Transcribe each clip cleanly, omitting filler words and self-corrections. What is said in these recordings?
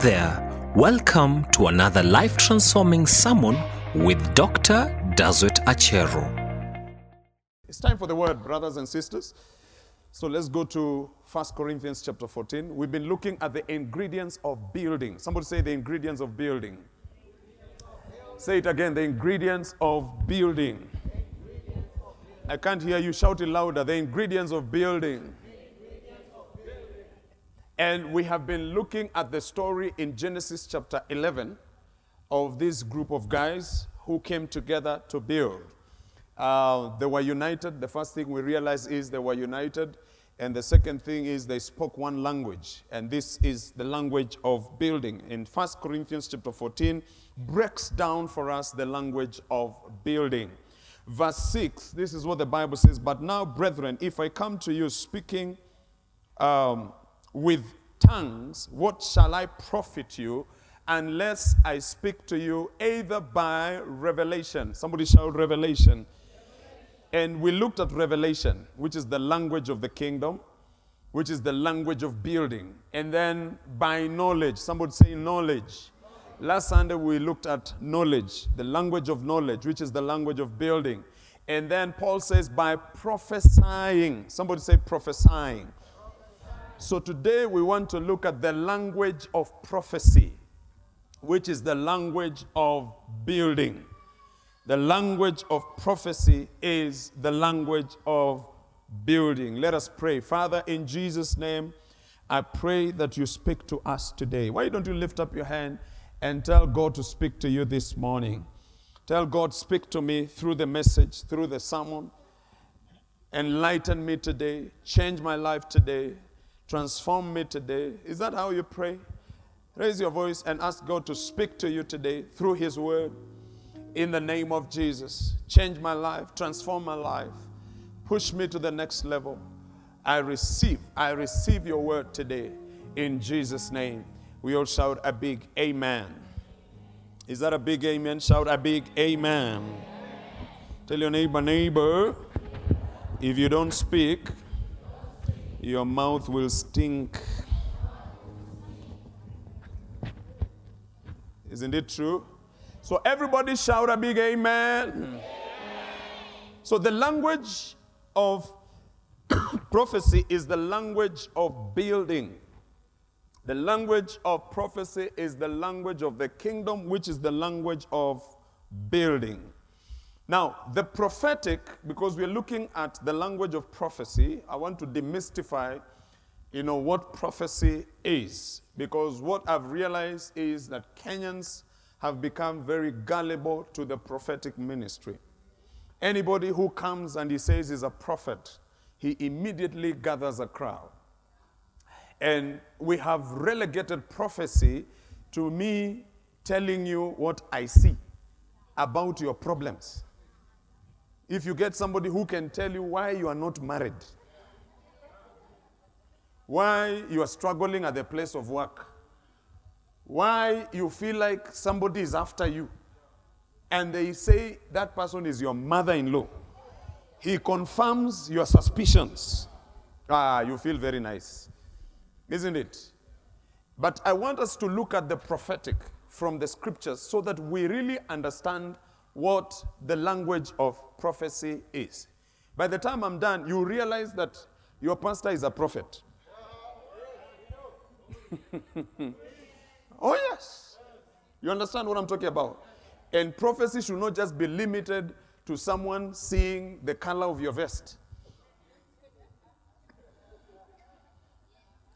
there, welcome to another life-transforming sermon with Dr. Dodzweit Achero. It's time for the word, brothers and sisters. So let's go to First Corinthians chapter 14. We've been looking at the ingredients of building. Somebody say the ingredients of building. Say it again, the ingredients of building. I can't hear you. Shout it louder. The ingredients of building. And we have been looking at the story in Genesis chapter 11 of this group of guys who came together to build. They were united. The first thing we realize is they were united. And the second thing is they spoke one language. And this is the language of building. In 1 Corinthians chapter 14 breaks down for us the language of building. Verse 6, this is what the Bible says. But now, brethren, if I come to you speaking with tongues, what shall I profit you unless I speak to you either by revelation? Somebody shout revelation. And we looked at revelation, which is the language of the kingdom, which is the language of building. And then by knowledge. Somebody say knowledge. Last Sunday we looked at knowledge, the language of knowledge, which is the language of building. And then Paul says by prophesying. Somebody say prophesying. So today we want to look at the language of prophecy, which is the language of building. The language of prophecy is the language of building. Let us pray. Father, in Jesus' name, I pray that you speak to us today. Why don't you lift up your hand and tell God to speak to you this morning? Tell God, speak to me through the message, through the sermon. Enlighten me today. Change my life today. Transform me today. Is that how you pray? Raise your voice and ask God to speak to you today through His Word. In the name of Jesus, change my life, transform my life, push me to the next level. I receive your Word today. In Jesus' name, we all shout a big amen. Is that a big amen? Shout a big amen. Amen. Tell your neighbor, if you don't speak, your mouth will stink. Isn't it true? So everybody shout a big amen. Amen. So the language of prophecy is the language of building. The language of prophecy is the language of the kingdom, which is the language of building. Now, the prophetic, because we're looking at the language of prophecy, I want to demystify, what prophecy is. Because what I've realized is that Kenyans have become very gullible to the prophetic ministry. Anybody who comes and he says he's a prophet, he immediately gathers a crowd. And we have relegated prophecy to me telling you what I see about your problems. If you get somebody who can tell you why you are not married, why you are struggling at the place of work, why you feel like somebody is after you, and they say that person is your mother-in-law, he confirms your suspicions. You feel very nice, isn't it? But I want us to look at the prophetic from the scriptures so that we really understand what the language of prophecy is. By the time I'm done, you realize that your pastor is a prophet. Oh, yes. You understand what I'm talking about? And prophecy should not just be limited to someone seeing the color of your vest.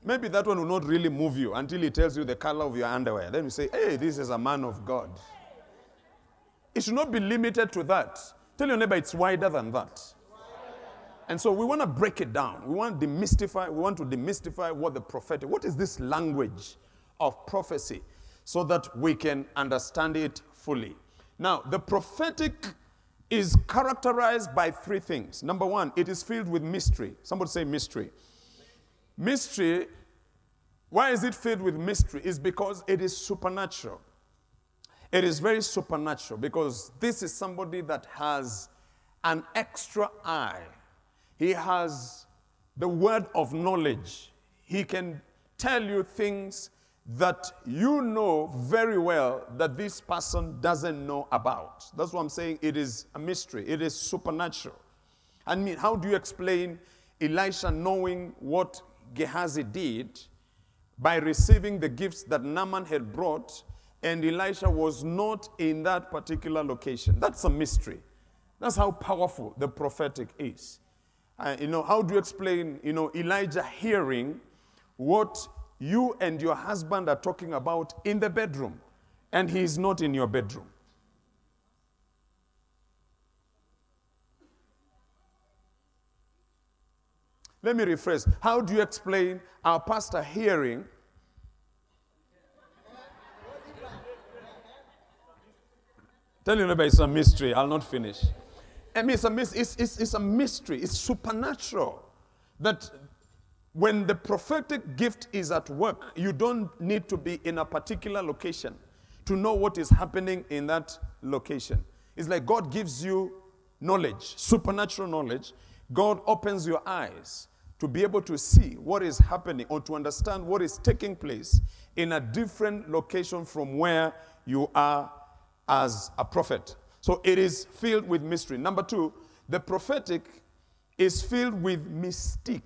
Maybe that one will not really move you until he tells you the color of your underwear. Then you say, hey, this is a man of God. It should not be limited to that. Tell your neighbor it's wider than that. And so we want to break it down. We want to demystify what the prophetic, what is this language of prophecy, so that we can understand it fully. Now, the prophetic is characterized by three things. Number one, it is filled with mystery. Somebody say mystery. Mystery, why is it filled with mystery? Is because it is supernatural. It is very supernatural because this is somebody that has an extra eye. He has the word of knowledge. He can tell you things that you know very well that this person doesn't know about. That's what I'm saying. It is a mystery. It is supernatural. I mean, how do you explain Elisha knowing what Gehazi did by receiving the gifts that Naaman had brought, and Elisha was not in that particular location? That's a mystery. That's how powerful the prophetic is. How do you explain, Elijah hearing what you and your husband are talking about in the bedroom, and he is not in your bedroom? Let me rephrase. How do you explain our pastor hearing tell you neighbor, it's a mystery. I'll not finish. I mean, it's a mystery. It's supernatural. That when the prophetic gift is at work, you don't need to be in a particular location to know what is happening in that location. It's like God gives you knowledge, supernatural knowledge. God opens your eyes to be able to see what is happening or to understand what is taking place in a different location from where you are as a prophet. So it is filled with mystery. Number two, the prophetic is filled with mystique.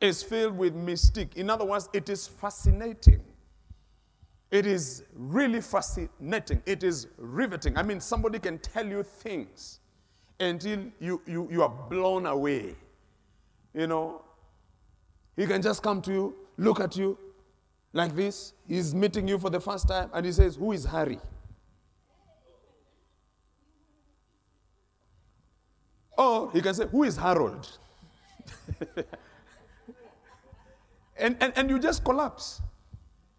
It's filled with mystique. In other words, it is fascinating. It is really fascinating. It is riveting. I mean, somebody can tell you things until you are blown away. He can just come to you, look at you like this. He's meeting you for the first time, and he says, "Who is Harry?" Or he can say, "Who is Harold?" and you just collapse.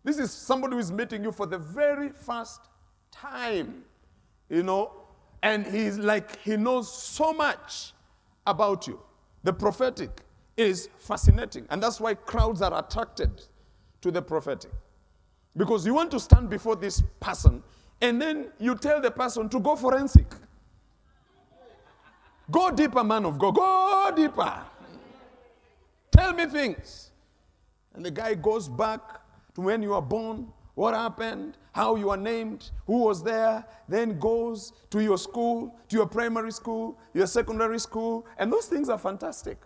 This is somebody who is meeting you for the very first time, and he's like, he knows so much about you. The prophetic is fascinating, and that's why crowds are attracted to the prophetic. Because you want to stand before this person, and then you tell the person to go forensic. Go deeper, man of God. Go deeper. Tell me things. And the guy goes back to when you were born, what happened, how you were named, who was there, then goes to your school, to your primary school, your secondary school. And those things are fantastic.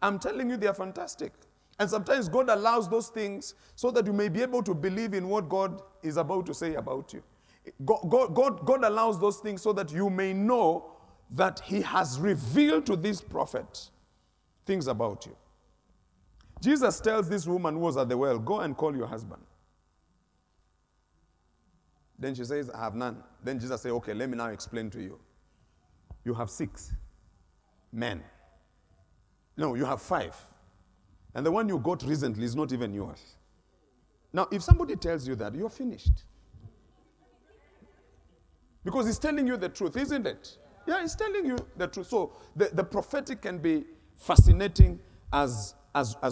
I'm telling you, they are fantastic. And sometimes God allows those things so that you may be able to believe in what God is about to say about you. God allows those things so that you may know that he has revealed to this prophet things about you. Jesus tells this woman who was at the well, "Go and call your husband." Then she says, "I have none." Then Jesus says, "Okay, let me now explain to you. You have 6 men. No, you have 5. And the one you got recently is not even yours. Now, if somebody tells you that, you're finished." Because he's telling you the truth, isn't it? Yeah, he's telling you the truth. So the prophetic can be fascinating as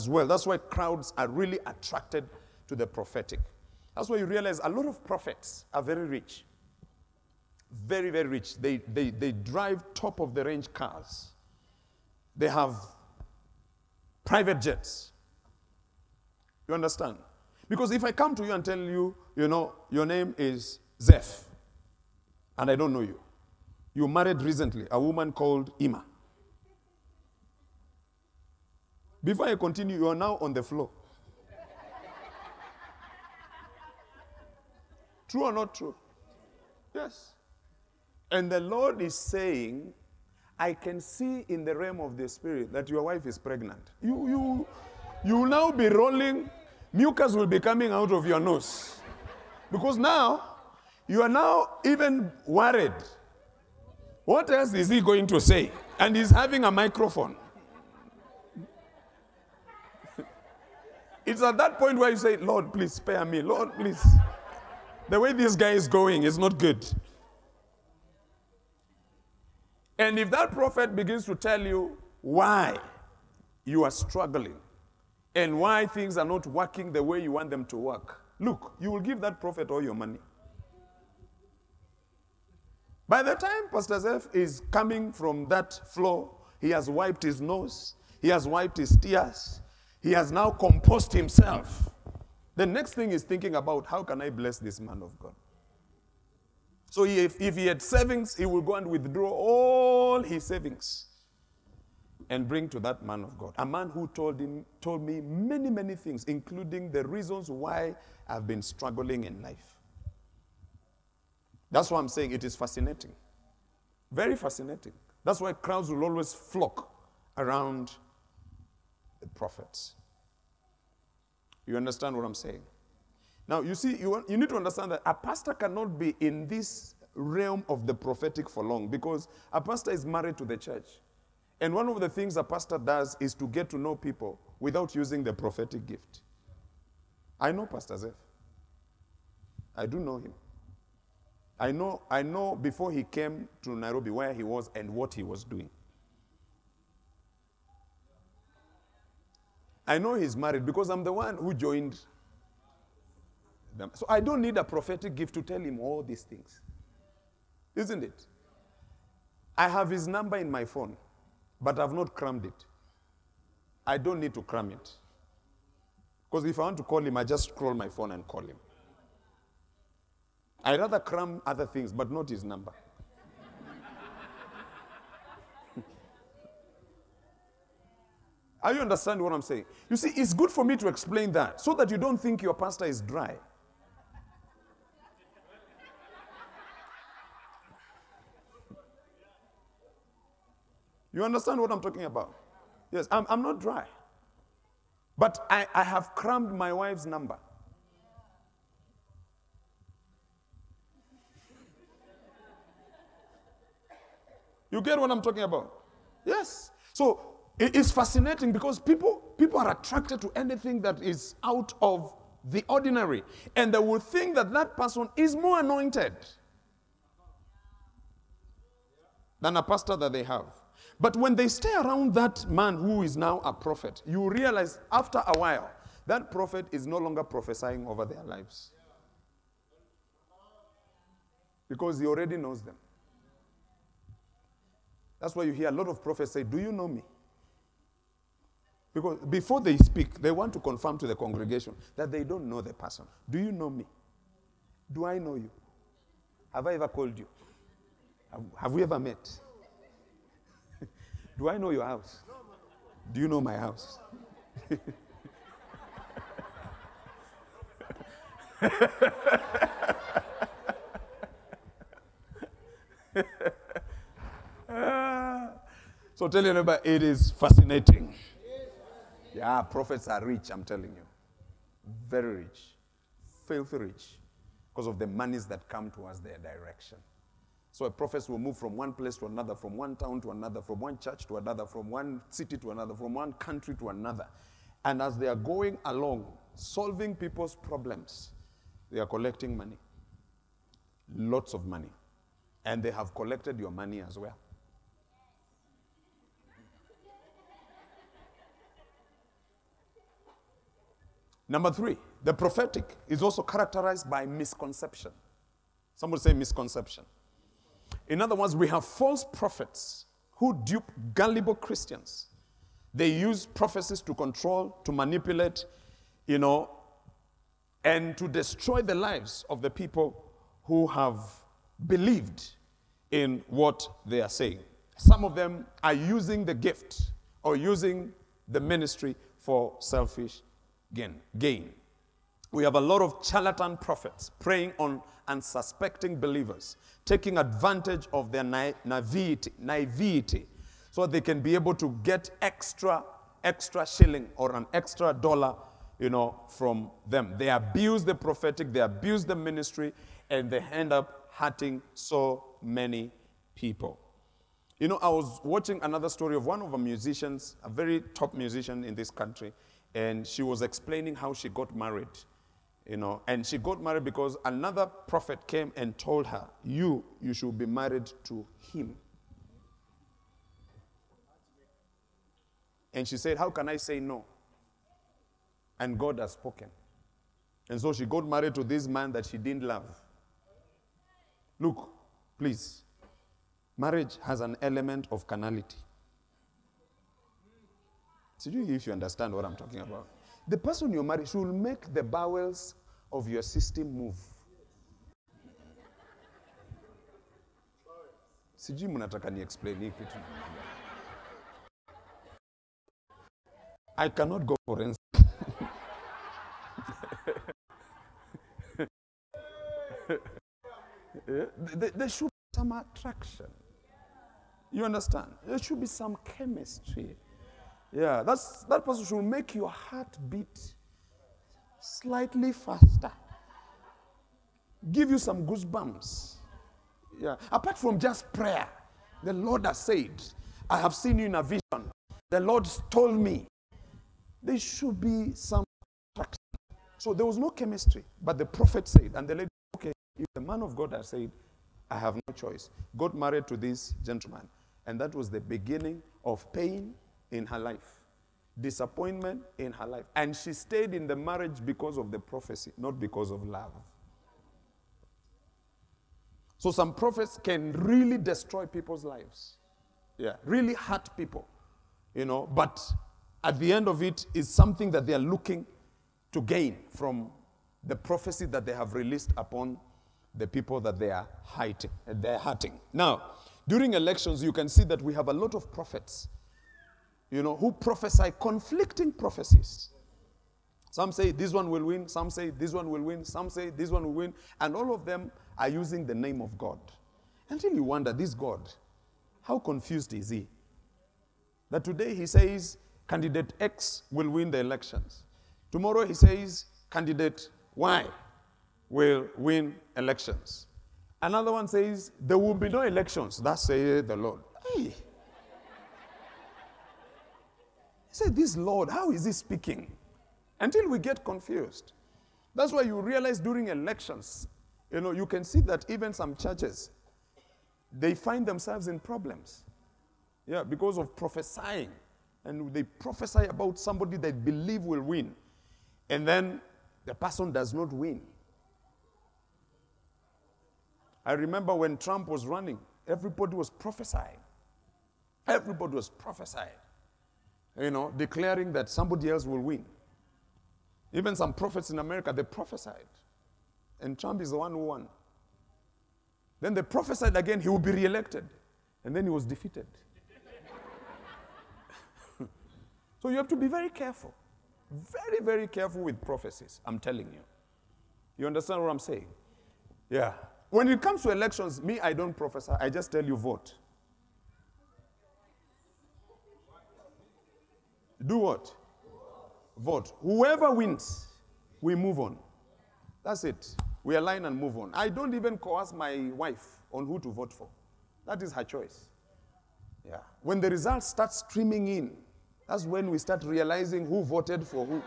well. That's why crowds are really attracted to the prophetic. That's why you realize a lot of prophets are very rich. Very, very rich. They drive top-of-the-range cars. They have private jets. You understand? Because if I come to you and tell you, your name is Zeph, and I don't know you. You married recently a woman called Ima. Before I continue, you are now on the floor. True or not true? Yes. And the Lord is saying, "I can see in the realm of the spirit that your wife is pregnant." You will now be rolling. Mucus will be coming out of your nose. Because now, you are now even worried. What else is he going to say? And he's having a microphone. It's at that point where you say, "Lord, please spare me. Lord, please. The way this guy is going is not good." And if that prophet begins to tell you why you are struggling and why things are not working the way you want them to work, look, you will give that prophet all your money. By the time Pastor Zeph is coming from that floor, he has wiped his nose, he has wiped his tears, he has now composed himself. The next thing is thinking about, how can I bless this man of God? So if he had savings, he will go and withdraw all his savings and bring to that man of God. A man who told me many, many things, including the reasons why I've been struggling in life. That's why I'm saying it is fascinating. Very fascinating. That's why crowds will always flock around the prophets. You understand what I'm saying? Now, you see, you need to understand that a pastor cannot be in this realm of the prophetic for long, because a pastor is married to the church. And one of the things a pastor does is to get to know people without using the prophetic gift. I know Pastor Zeph. I do know him. I know before he came to Nairobi where he was and what he was doing. I know he's married because I'm the one who joined them. So I don't need a prophetic gift to tell him all these things. Isn't it? I have his number in my phone, but I've not crammed it. I don't need to cram it. Because if I want to call him, I just scroll my phone and call him. I'd rather cram other things, but not his number. Are you understanding what I'm saying? You see, it's good for me to explain that so that you don't think your pastor is dry. You understand what I'm talking about? Yes, I'm not dry. But I have crammed my wife's number. You get what I'm talking about? Yes. So it's fascinating because people are attracted to anything that is out of the ordinary. And they will think that that person is more anointed than a pastor that they have. But when they stay around that man who is now a prophet, you realize after a while, that prophet is no longer prophesying over their lives. Because he already knows them. That's why you hear a lot of prophets say, "Do you know me?" Because before they speak, they want to confirm to the congregation that they don't know the person. Do you know me? Do I know you? Have I ever called you? Have we ever met? Do I know your house? Do you know my house? So tell your neighbor, it is fascinating. Yeah, prophets are rich, I'm telling you. Very rich. Filthy rich. Because of the monies that come towards their direction. So prophets will move from one place to another, from one town to another, from one church to another, from one city to another, from one country to another. And as they are going along, solving people's problems, they are collecting money. Lots of money. And they have collected your money as well. Number 3, the prophetic is also characterized by misconception. Someone say misconception. In other words, we have false prophets who dupe gullible Christians. They use prophecies to control, to manipulate, and to destroy the lives of the people who have believed in what they are saying. Some of them are using the gift or using the ministry for selfish gain. We have a lot of charlatan prophets preying on unsuspecting believers, taking advantage of their naivety so they can be able to get extra shilling or an extra dollar, from them. They abuse the prophetic, they abuse the ministry, and they end up hurting so many people. I was watching another story of one of our musicians, a very top musician in this country, and she was explaining how she got married. And she got married because another prophet came and told her, you should be married to him. And she said, how can I say no? And God has spoken. And so she got married to this man that she didn't love. Look, please. Marriage has an element of carnality. So if you understand what I'm talking about. The person you're married should make the bowels of your system move. Sijui mnataka ni explain hii kitu. I cannot go for instance. There should be some attraction. You understand? There should be some chemistry. Yeah, that person should make your heart beat slightly faster. Give you some goosebumps. Yeah. Apart from just prayer, the Lord has said, I have seen you in a vision. The Lord told me. There should be some attraction. So there was no chemistry, but the prophet said, and the lady, okay, if the man of God has said, I have no choice. Got married to this gentleman. And that was the beginning of pain in her life. Disappointment in her life. And she stayed in the marriage because of the prophecy, not because of love. So some prophets can really destroy people's lives. Yeah, really hurt people. You know, but at the end of it is something that they are looking to gain from the prophecy that they have released upon the people that they are hurting. Now, during elections, you can see that we have a lot of prophets, you know, who prophesy conflicting prophecies. Some say this one will win, some say this one will win, some say this one will win, and all of them are using the name of God. Until you wonder, this God, how confused is he? That today he says, candidate X will win the elections. Tomorrow he says, candidate Y will win elections. Another one says, there will be no elections. That saith the Lord. Hey. He said, this Lord, how is he speaking? Until we get confused. That's why you realize during elections, you know, you can see that even some churches, they find themselves in problems. Yeah, because of prophesying. And they prophesy about somebody they believe will win. And then the person does not win. I remember when Trump was running, everybody was prophesying. Everybody was prophesying, you know, declaring that somebody else will win. Even some prophets in America, they prophesied. And Trump is the one who won. Then they prophesied again, he will be reelected. And then he was defeated. So you have to be very careful. Very, very careful with prophecies, I'm telling you. You understand what I'm saying? Yeah. When it comes to elections, me, I don't prophesy. I just tell you, vote. Do what? Vote. Whoever wins, we move on. That's it. We align and move on. I don't even coerce my wife on who to vote for. That is her choice. Yeah. When the results start streaming in, that's when we start realizing who voted for who.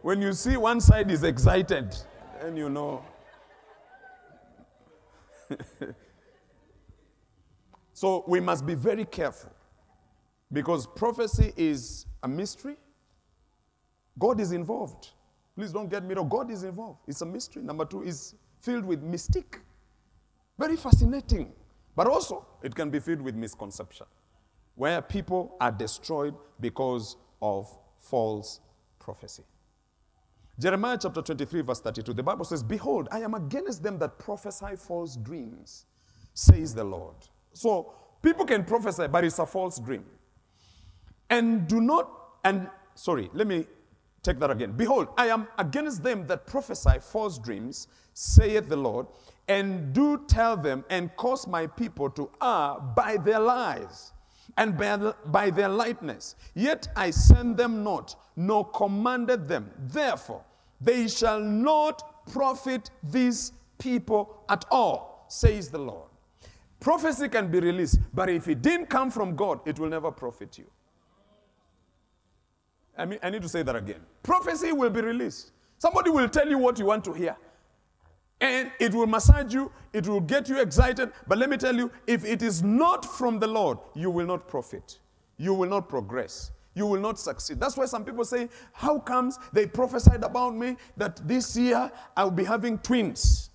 When you see one side is excited, then you know. So we must be very careful because prophecy is a mystery. God is involved. Please don't get me wrong. God is involved. It's a mystery. Number two, it's filled with mystique. Very fascinating. But also, it can be filled with misconception, where people are destroyed because of false prophecy. Jeremiah chapter 23, verse 32, the Bible says, Behold, I am against them that prophesy false dreams, says the Lord. So people can prophesy, but it's a false dream. Behold, I am against them that prophesy false dreams, saith the Lord, and do tell them and cause my people to err by their lies and by their lightness. Yet I send them not, nor commanded them. Therefore, they shall not profit these people at all, says the Lord. Prophecy can be released, but if it didn't come from God, it will never profit you. I mean, I need to say that again. Prophecy will be released. Somebody will tell you what you want to hear. And it will massage you, it will get you excited. But let me tell you, if it is not from the Lord, you will not profit. You will not progress. You will not succeed. That's why some people say, how comes they prophesied about me that this year I'll be having twins?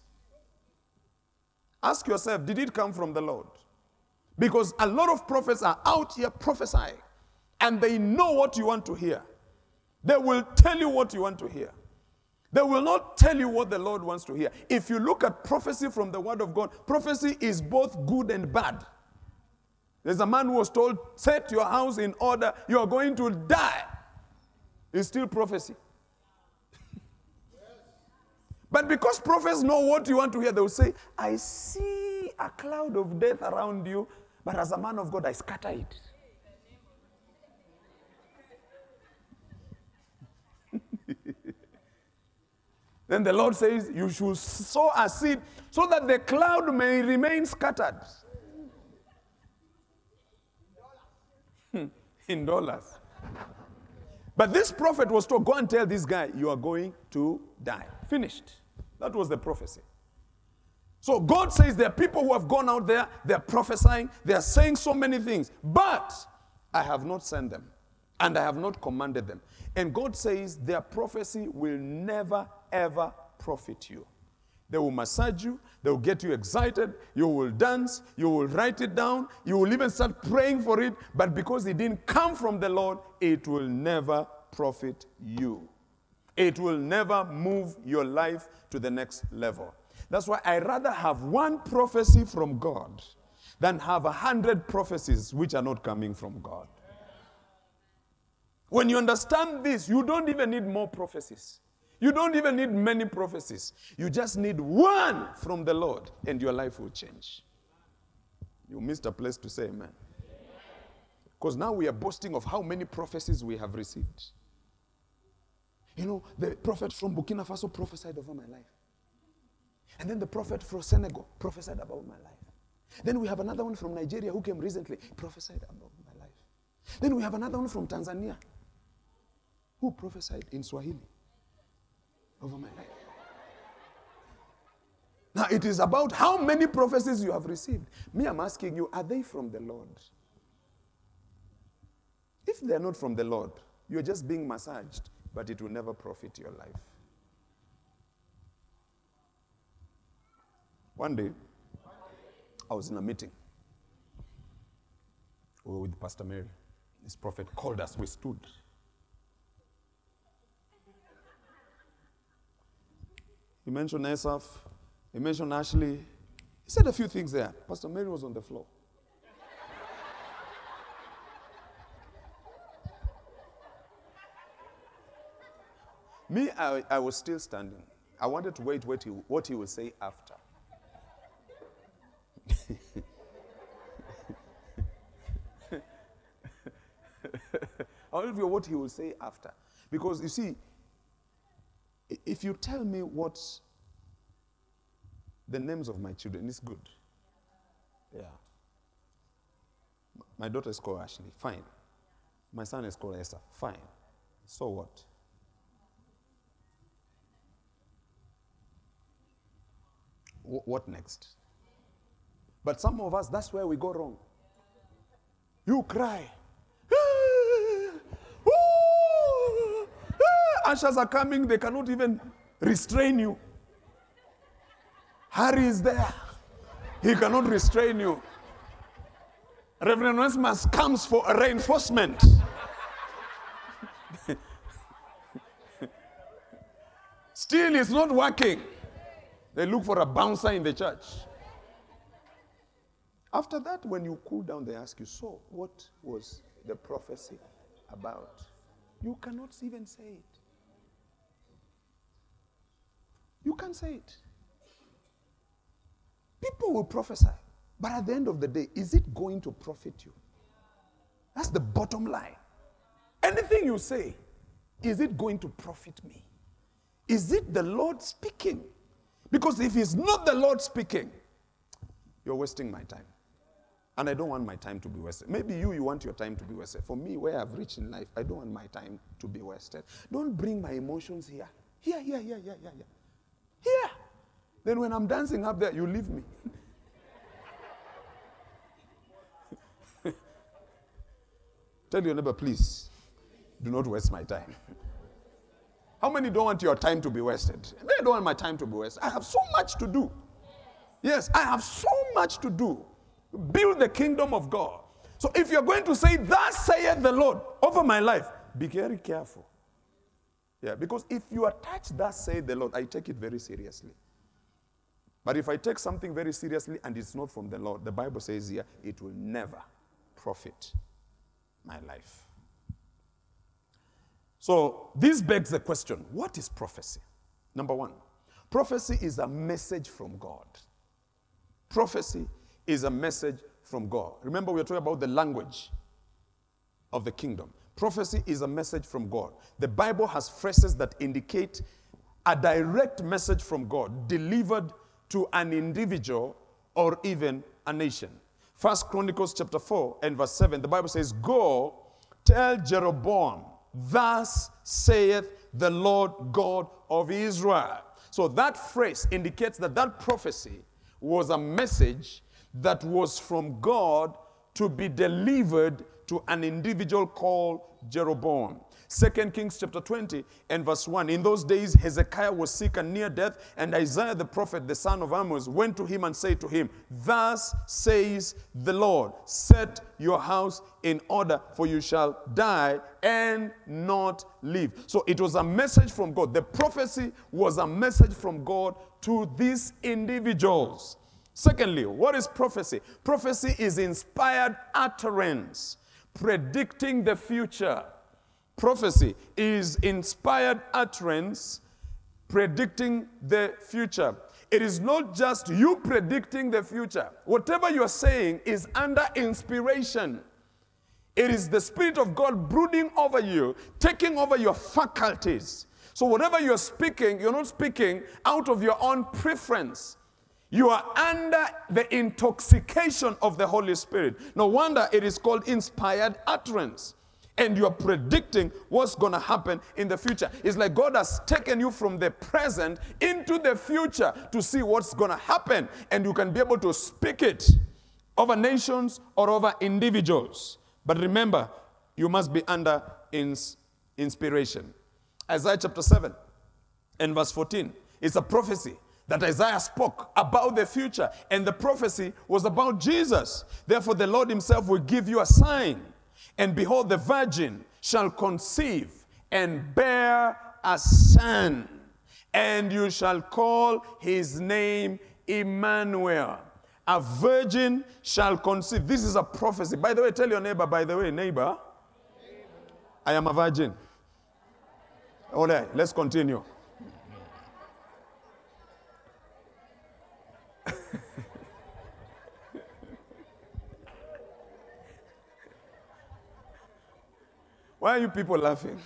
Ask yourself, did it come from the Lord? Because a lot of prophets are out here prophesying, and they know what you want to hear. They will tell you what you want to hear. They will not tell you what the Lord wants to hear. If you look at prophecy from the Word of God, prophecy is both good and bad. There's a man who was told, set your house in order, you are going to die. It's still prophecy. But because prophets know what you want to hear, they will say, I see a cloud of death around you, but as a man of God, I scatter it. Then the Lord says, you should sow a seed so that the cloud may remain scattered. In dollars. But this prophet was told, go and tell this guy, you are going to die. Finished. That was the prophecy. So God says there are people who have gone out there, they're prophesying, they're saying so many things, but I have not sent them. And I have not commanded them. And God says their prophecy will never, ever profit you. They will massage you. They will get you excited. You will dance. You will write it down. You will even start praying for it. But because it didn't come from the Lord, it will never profit you. It will never move your life to the next level. That's why I rather have one prophecy from God than have 100 prophecies which are not coming from God. When you understand this, you don't even need more prophecies. You don't even need many prophecies. You just need one from the Lord, and your life will change. You missed a place to say amen. Because now we are boasting of how many prophecies we have received. You know, the prophet from Burkina Faso prophesied over my life. And then the prophet from Senegal prophesied about my life. Then we have another one from Nigeria who came recently, prophesied about my life. Then we have another one from Tanzania who prophesied in Swahili over my life. Now, it is about how many prophecies you have received. Me, I'm asking you, are they from the Lord? If they're not from the Lord, you're just being massaged, but it will never profit your life. One day, I was in a meeting. We were with Pastor Mary. This prophet called us. We stood. He mentioned Asaph. He mentioned Ashley. He said a few things there. Pastor Mary was on the floor. Me, I was still standing. I wanted to wait what he would say after. I want to know what he will say after. Because you see, if you tell me what the names of my children, it's good. Yeah. My daughter is called Ashley. Fine. My son is called Esa. Fine. So what? What next? But some of us, that's where we go wrong. You cry. Ushers are coming, they cannot even restrain you. Harry is there. He cannot restrain you. Reverend Wesmas comes for a reinforcement. Still, it's not working. They look for a bouncer in the church. After that, when you cool down, they ask you, so what was the prophecy about? You cannot even say it. You can't say it. People will prophesy, but at the end of the day, is it going to profit you? That's the bottom line. Anything you say, is it going to profit me? Is it the Lord speaking? Because if it's not the Lord speaking, you're wasting my time. And I don't want my time to be wasted. Maybe you want your time to be wasted. For me, where I've reached in life, I don't want my time to be wasted. Don't bring my emotions here. Here. Then when I'm dancing up there, you leave me. Tell your neighbor, please, do not waste my time. How many don't want your time to be wasted? I don't want my time to be wasted. I have so much to do. Yes, I have so much to do. Build the kingdom of God. So if you're going to say, thus saith the Lord over my life, be very careful. Yeah, because if you attach thus saith the Lord, I take it very seriously. But if I take something very seriously and it's not from the Lord, the Bible says here, it will never profit my life. So this begs the question, what is prophecy? Number one, prophecy is a message from God. Prophecy is a message from God. Remember, we are talking about the language of the kingdom. Prophecy is a message from God. The Bible has phrases that indicate a direct message from God delivered to an individual or even a nation. First Chronicles chapter 4 and verse 7, the Bible says, "Go, tell Jeroboam, thus saith the Lord God of Israel." So that phrase indicates that that prophecy was a message that was from God to be delivered to an individual called Jeroboam. 2 Kings chapter 20 and verse 1. "In those days Hezekiah was sick and near death, and Isaiah the prophet, the son of Amoz, went to him and said to him, Thus says the Lord, set your house in order, for you shall die and not live." So it was a message from God. The prophecy was a message from God to these individuals. Secondly, what is prophecy? Prophecy is inspired utterance, predicting the future. Prophecy is inspired utterance, predicting the future. It is not just you predicting the future. Whatever you are saying is under inspiration. It is the Spirit of God brooding over you, taking over your faculties. So whatever you're speaking, you're not speaking out of your own preference. You are under the intoxication of the Holy Spirit. No wonder it is called inspired utterance. And you are predicting what's going to happen in the future. It's like God has taken you from the present into the future to see what's going to happen. And you can be able to speak it over nations or over individuals. But remember, you must be under inspiration. Isaiah chapter 7 and verse 14 is a prophecy that Isaiah spoke about the future. And the prophecy was about Jesus. "Therefore, the Lord himself will give you a sign. And behold, the virgin shall conceive and bear a son, and you shall call his name Emmanuel." A virgin shall conceive. This is a prophecy. By the way, tell your neighbor, neighbor, I am a virgin. All right, let's continue. Why are you people laughing?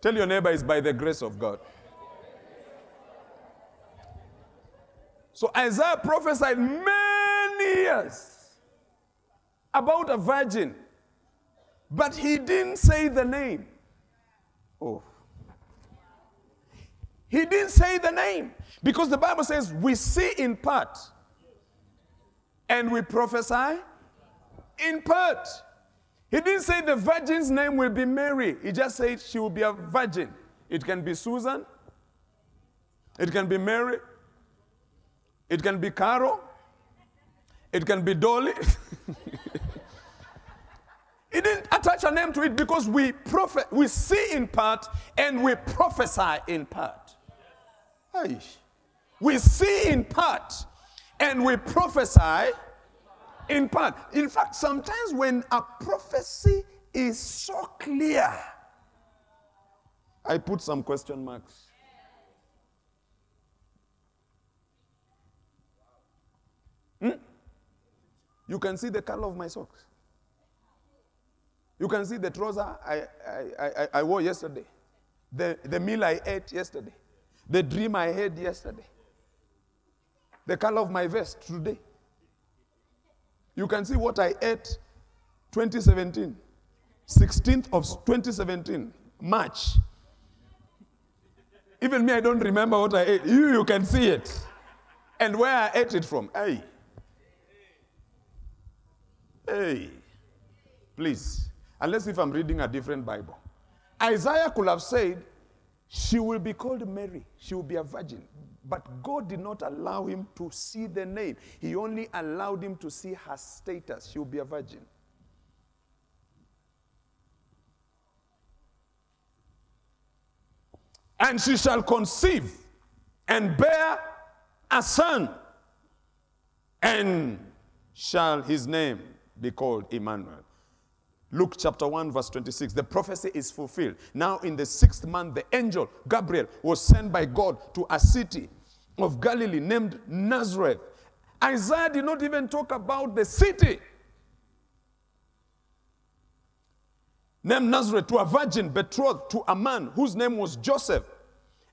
Tell your neighbor, it's by the grace of God. So Isaiah prophesied many years about a virgin, but he didn't say the name. Oh. He didn't say the name because the Bible says we see in part and we prophesy in part. He didn't say the virgin's name will be Mary. He just said she will be a virgin. It can be Susan. It can be Mary. It can be Carol. It can be Dolly. He didn't attach a name to it because we see in part and we prophesy in part. We see in part and we prophesy in part. In fact, sometimes when a prophecy is so clear, I put some question marks. You can see the color of my socks. You can see the trouser I wore yesterday, the meal I ate yesterday, the dream I had yesterday, the color of my vest today. You can see what I ate 2017, 16th of 2017, March. Even me, I don't remember what I ate. You can see it. And where I ate it from. Hey. Please. Unless if I'm reading a different Bible. Isaiah could have said, She will be called Mary. She will be a virgin. But God did not allow him to see the name. He only allowed him to see her status. She will be a virgin. And she shall conceive and bear a son, and shall his name be called Emmanuel. Luke chapter 1 verse 26, the prophecy is fulfilled. Now in the 6th month, the angel Gabriel was sent by God to a city of Galilee named Nazareth. Isaiah did not even talk about the city named Nazareth, to a virgin betrothed to a man whose name was Joseph,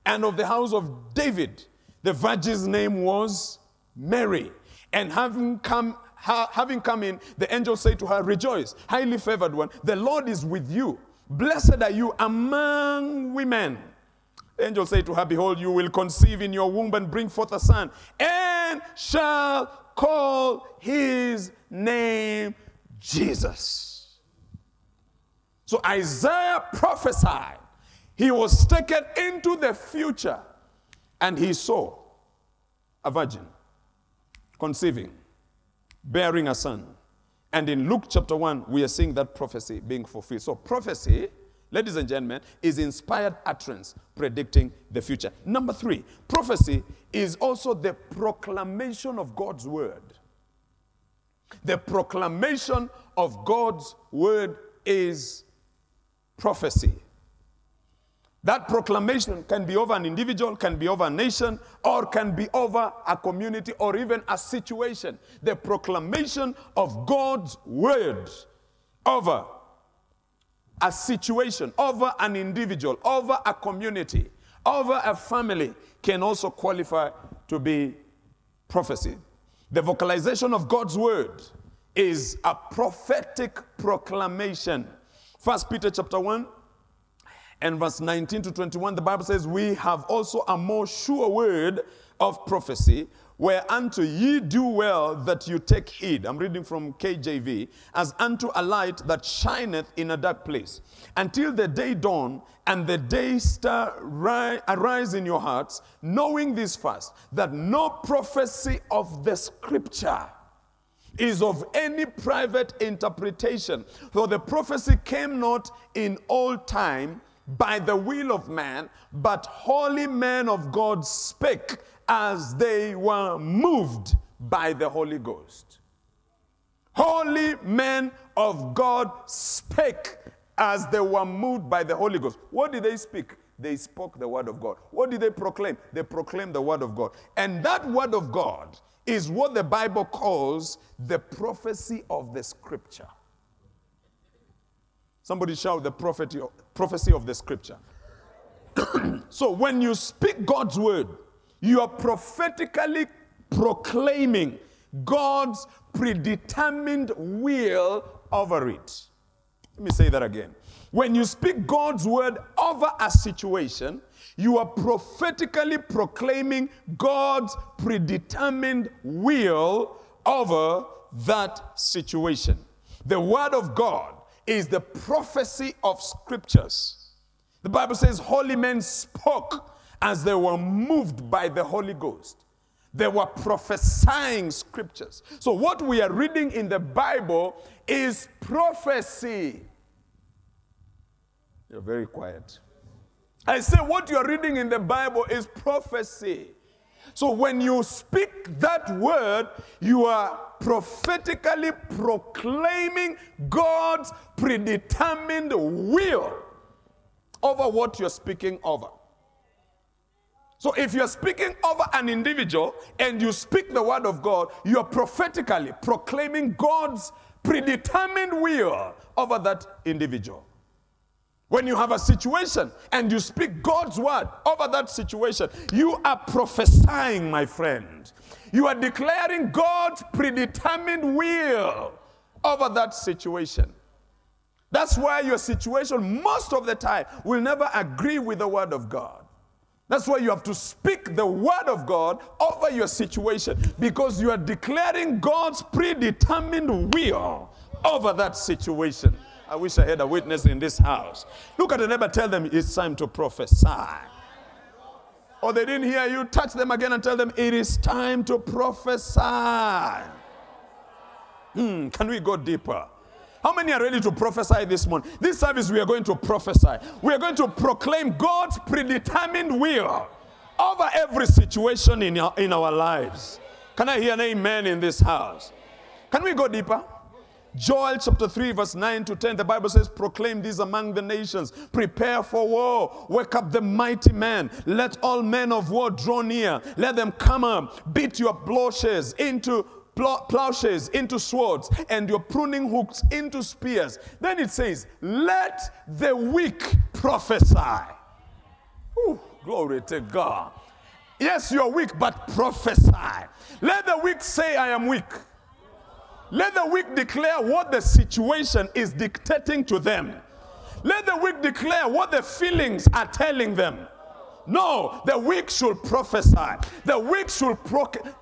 and of the house of David. The virgin's name was Mary. And having come in, the angel said to her, "Rejoice, highly favored one, the Lord is with you. Blessed are you among women." The angel said to her, "Behold, you will conceive in your womb and bring forth a son, and shall call his name Jesus." So Isaiah prophesied. He was taken into the future, and he saw a virgin conceiving, bearing a son. And in Luke chapter 1, we are seeing that prophecy being fulfilled. So prophecy, ladies and gentlemen, is inspired utterance predicting the future. Number 3, prophecy is also the proclamation of God's word. The proclamation of God's word is prophecy. That proclamation can be over an individual, can be over a nation, or can be over a community or even a situation. The proclamation of God's word over a situation, over an individual, over a community, over a family can also qualify to be prophecy. The vocalization of God's word is a prophetic proclamation. First Peter chapter 1. And verse 19 to 21, the Bible says, "We have also a more sure word of prophecy, whereunto ye do well that you take heed." I'm reading from KJV. "As unto a light that shineth in a dark place, until the day dawn and the day star arise in your hearts, knowing this first, that no prophecy of the Scripture is of any private interpretation. For the prophecy came not in old time by the will of man, but holy men of God spake as they were moved by the Holy Ghost." Holy men of God spake as they were moved by the Holy Ghost. What did they speak? They spoke the word of God. What did they proclaim? They proclaimed the word of God. And that word of God is what the Bible calls the prophecy of the Scripture. Somebody shout, "The prophecy of the Scripture." So when you speak God's word, you are prophetically proclaiming God's predetermined will over it. Let me say that again. When you speak God's word over a situation, you are prophetically proclaiming God's predetermined will over that situation. The word of God is the prophecy of Scriptures. The Bible says holy men spoke as they were moved by the Holy Ghost. They were prophesying Scriptures. So what we are reading in the Bible is prophecy. You're very quiet. I say what you're reading in the Bible is prophecy. So when you speak that word, you are prophetically proclaiming God's predetermined will over what you're speaking over. So if you're speaking over an individual and you speak the word of God, you are prophetically proclaiming God's predetermined will over that individual. When you have a situation and you speak God's word over that situation, you are prophesying, my friend. You are declaring God's predetermined will over that situation. That's why your situation most of the time will never agree with the word of God. That's why you have to speak the word of God over your situation, because you are declaring God's predetermined will over that situation. I wish I had a witness in this house. Look at the neighbor, tell them it's time to prophesy. Or they didn't hear you, touch them again and tell them it is time to prophesy. Can we go deeper? How many are ready to prophesy this morning? This service we are going to prophesy. We are going to proclaim God's predetermined will over every situation in our lives. Can I hear an amen in this house? Can we go deeper? Joel chapter 3 verse 9 to 10, the Bible says, proclaim this among the nations, prepare for war, wake up the mighty man, let all men of war draw near, let them come up, beat your plowshares into swords and your pruning hooks into spears. Then it says, let the weak prophesy. Ooh, glory to God. Yes, you're weak, but prophesy. Let the weak say, I am weak. Let the weak declare what the situation is dictating to them. Let the weak declare what the feelings are telling them. No, the weak should prophesy. The weak should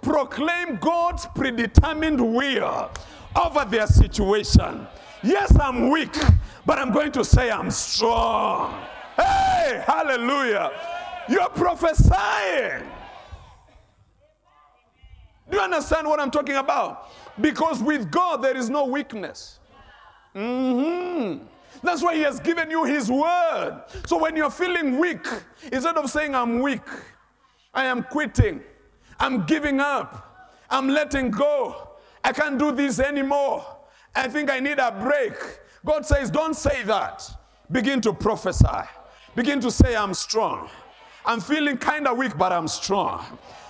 proclaim God's predetermined will over their situation. Yes, I'm weak, but I'm going to say I'm strong. Hey, hallelujah. You're prophesying. Do you understand what I'm talking about? Because with God, there is no weakness. That's why he has given you his word. So when you're feeling weak, instead of saying, I'm weak, I am quitting, I'm giving up, I'm letting go, I can't do this anymore, I think I need a break. God says, don't say that. Begin to prophesy. Begin to say, I'm strong. I'm feeling kind of weak, but I'm strong.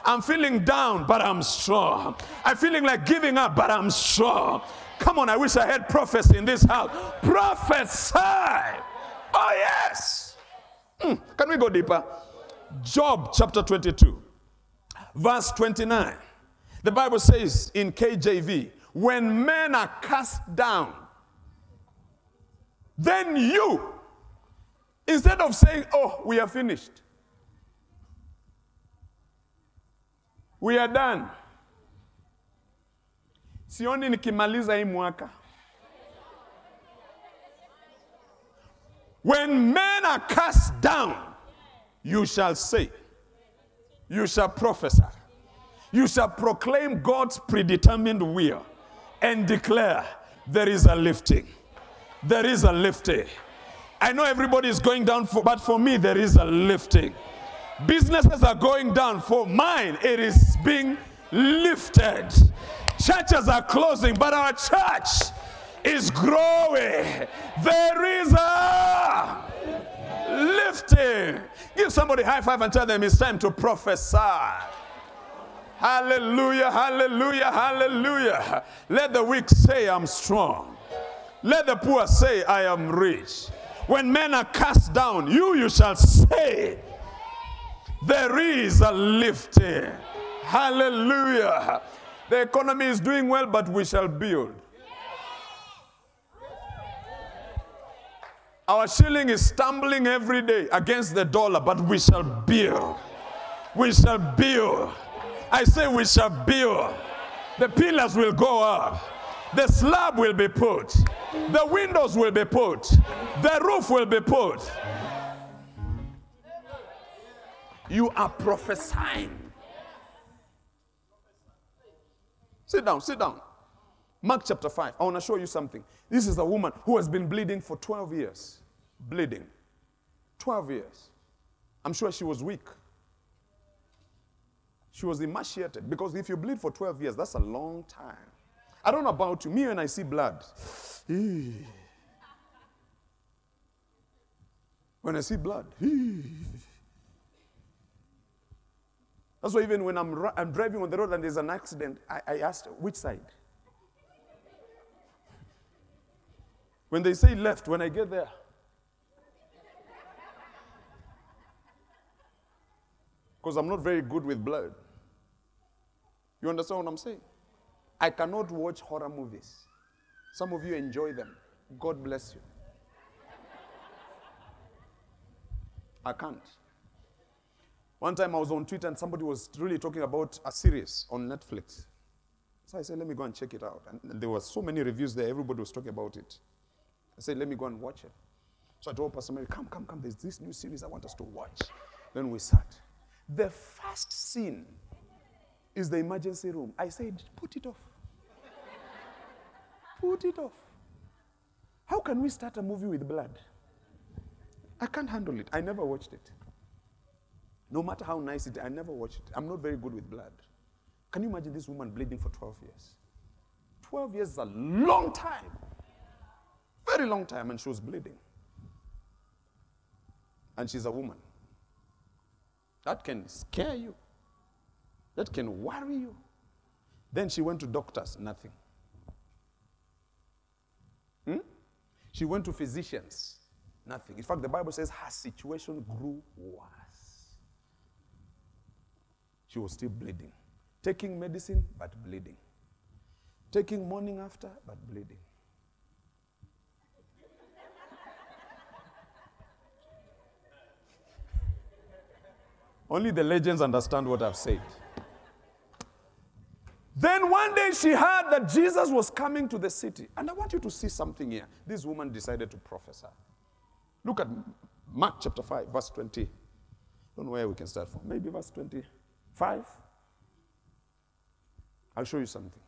I'm feeling down, but I'm strong. I'm feeling like giving up, but I'm strong. Come on, I wish I had prophets in this house. Prophesy. Oh, yes. Can we go deeper? Job chapter 22, verse 29. The Bible says in KJV, when men are cast down, then you, instead of saying, oh, we are finished, we are done. Sioni nikimaliza hii mwaka. When men are cast down, you shall say, you shall prophesy, you shall proclaim God's predetermined will and declare there is a lifting. There is a lifting. I know everybody is going down, but for me there is a lifting. Businesses are going down. For mine, it is being lifted. Churches are closing, but our church is growing. There is a lifting. Give somebody a high five and tell them it's time to prophesy. Hallelujah, hallelujah, hallelujah. Let the weak say, I'm strong. Let the poor say, I am rich. When men are cast down, you shall say, there is a lifting. Hallelujah. The economy is doing well, but we shall build. Our shilling is stumbling every day against the dollar, but we shall build. We shall build. I say we shall build. The pillars will go up. The slab will be put. The windows will be put. The roof will be put. You are prophesying. Sit down, sit down. Mark chapter 5. I want to show you something. This is a woman who has been bleeding for 12 years. Bleeding. 12 years. I'm sure she was weak. She was emaciated. Because if you bleed for 12 years, that's a long time. I don't know about you. Me when I see blood. When I see blood. That's why even when I'm driving on the road and there's an accident, I ask, which side? When they say left, when I get there. Because I'm not very good with blood. You understand what I'm saying? I cannot watch horror movies. Some of you enjoy them. God bless you. I can't. One time I was on Twitter and somebody was really talking about a series on Netflix. So I said, let me go and check it out. And there were so many reviews there, everybody was talking about it. I said, let me go and watch it. So I told Pastor Mary, come, there's this new series I want us to watch. Then we sat. The first scene is the emergency room. I said, put it off. Put it off. How can we start a movie with blood? I can't handle it. I never watched it. No matter how nice it is, I never watched it. I'm not very good with blood. Can you imagine this woman bleeding for 12 years? 12 years is a long time. Very long time, and she was bleeding. And she's a woman. That can scare you. That can worry you. Then she went to doctors, nothing. She went to physicians, nothing. In fact, the Bible says her situation grew worse. She was still bleeding. Taking medicine, but bleeding. Taking morning after, but bleeding. Only the legends understand what I've said. Then one day she heard that Jesus was coming to the city. And I want you to see something here. This woman decided to prophesy. Look at Mark chapter 5, verse 20. I don't know where we can start from. Maybe verse 25. I'll show you something.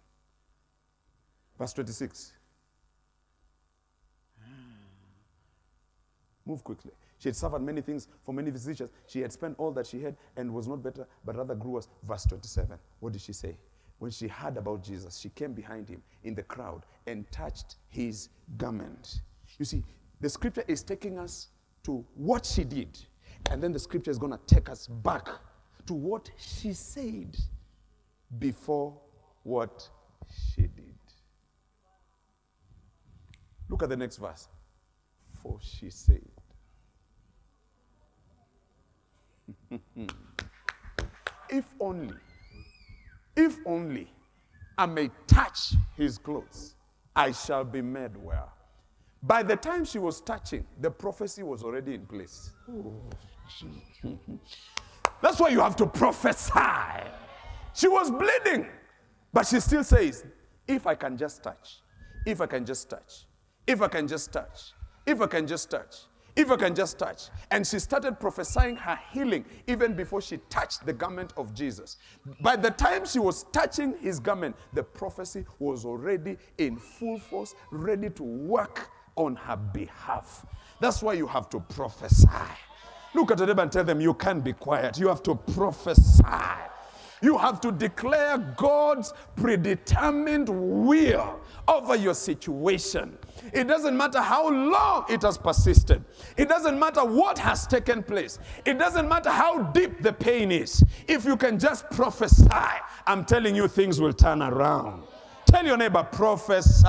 Verse 26. Move quickly. She had suffered many things for many physicians. She had spent all that she had and was not better, but rather grew worse. Verse 27. What did she say? When she heard about Jesus, she came behind him in the crowd and touched his garment. You see, the scripture is taking us to what she did. And then the scripture is going to take us back to what she said before what she did. Look at the next verse. For she said. If only I may touch his clothes, I shall be made well. By the time she was touching, the prophecy was already in place. That's why you have to prophesy. She was bleeding, but she still says, if I can just touch, if I can just touch, if I can just touch, if I can just touch, if I can just touch. And she started prophesying her healing even before she touched the garment of Jesus. By the time she was touching his garment, the prophecy was already in full force, ready to work on her behalf. That's why you have to prophesy. Look at the neighbor and tell them, you can't be quiet. You have to prophesy. You have to declare God's predetermined will over your situation. It doesn't matter how long it has persisted. It doesn't matter what has taken place. It doesn't matter how deep the pain is. If you can just prophesy, I'm telling you, things will turn around. Tell your neighbor, prophesy.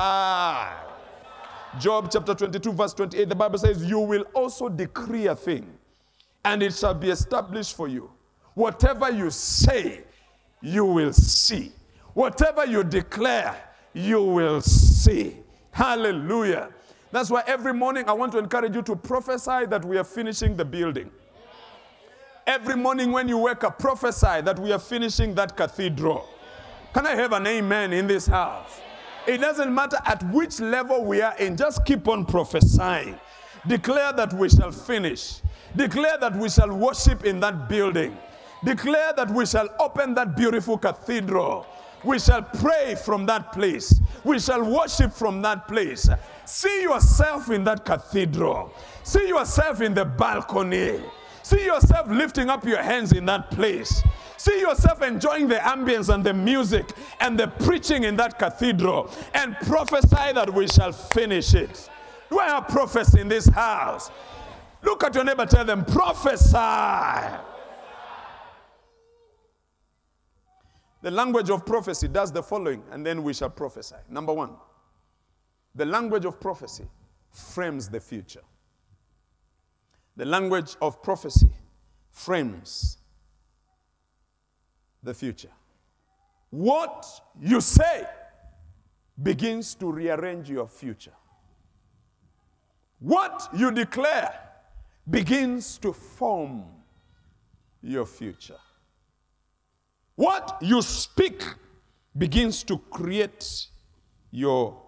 Job chapter 22, verse 28, the Bible says, you will also decree a thing, and it shall be established for you. Whatever you say, you will see. Whatever you declare, you will see. Hallelujah. That's why every morning I want to encourage you to prophesy that we are finishing the building. Every morning when you wake up, prophesy that we are finishing that cathedral. Can I have an amen in this house? It doesn't matter at which level we are in, just keep on prophesying. Declare that we shall finish. Declare that we shall worship in that building. Declare that we shall open that beautiful cathedral. We shall pray from that place. We shall worship from that place. See yourself in that cathedral. See yourself in the balcony. See yourself lifting up your hands in that place. See yourself enjoying the ambience and the music and the preaching in that cathedral, and prophesy that we shall finish it. Do I have prophets in this house? Look at your neighbor, tell them, prophesy. The language of prophecy does the following, and then we shall prophesy. Number one, the language of prophecy frames the future. The language of prophecy frames the future. What you say begins to rearrange your future. What you declare begins to form your future. What you speak begins to create your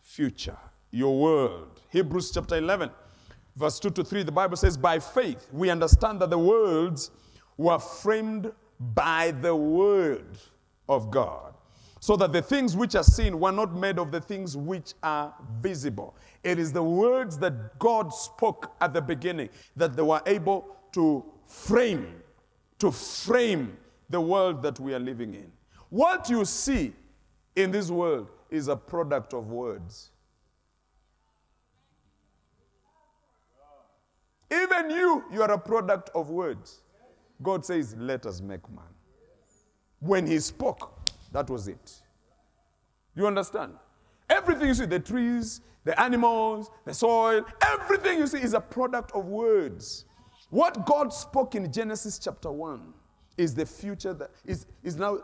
future. your word. Hebrews chapter 11, verse 2 to 3, the Bible says, by faith we understand that the worlds were framed by the word of God, so that the things which are seen were not made of the things which are visible. It is the words that God spoke at the beginning that they were able to frame the world that we are living in. What you see in this world is a product of words. Even you are a product of words. God says, let us make man. When he spoke, that was it. You understand? Everything you see, the trees, the animals, the soil, everything you see is a product of words. What God spoke in Genesis chapter 1 is the future that is now.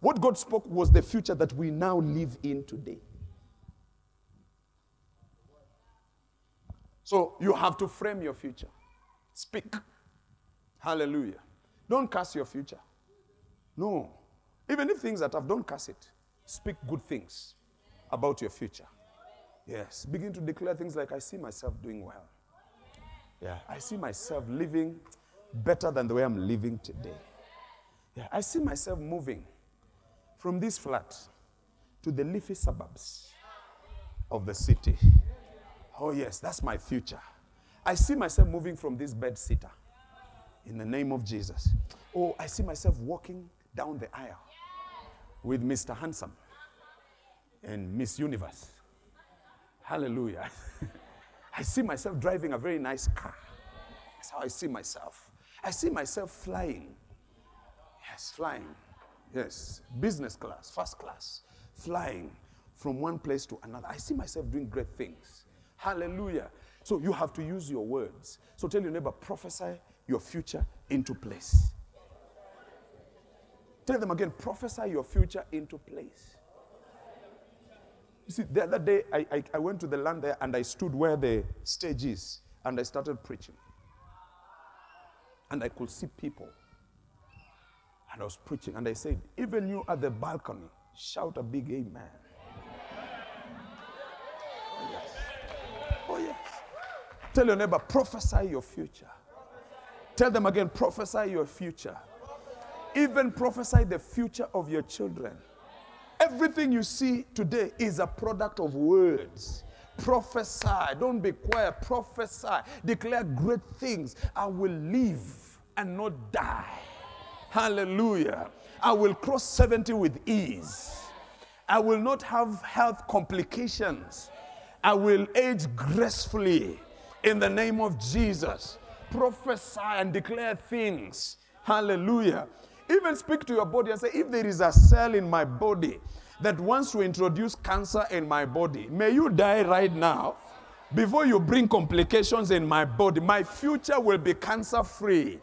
What God spoke was the future that we now live in today. So you have to frame your future. Speak. Hallelujah. Don't curse your future. No. Even if things are tough, don't curse it. Speak good things about your future. Yes. Begin to declare things like, I see myself doing well. Yeah. I see myself living better than the way I'm living today. Yeah. I see myself moving from this flat to the leafy suburbs of the city. Oh, yes, that's my future. I see myself moving from this bed sitter in the name of Jesus. Oh, I see myself walking down the aisle with Mr. Handsome and Miss Universe. Hallelujah. I see myself driving a very nice car. That's how I see myself. I see myself flying. Yes, flying. Yes, business class, first class, flying from one place to another. I see myself doing great things. Hallelujah. So you have to use your words. So tell your neighbor, prophesy your future into place. Tell them again, prophesy your future into place. You see, the other day, I went to the land there and I stood where the stage is and I started preaching. And I could see people. And I was preaching and I said, even you at the balcony, shout a big amen. Oh, yes. Oh, yes. Tell your neighbor, prophesy your future. Tell them again, prophesy your future. Even prophesy the future of your children. Everything you see today is a product of words. Prophesy. Don't be quiet. Prophesy. Declare great things. I will live and not die. Hallelujah. I will cross 70 with ease. I will not have health complications. I will age gracefully in the name of Jesus. Prophesy and declare things. Hallelujah. Even speak to your body and say, if there is a cell in my body that wants to introduce cancer in my body, may you die right now before you bring complications in my body. My future will be cancer-free,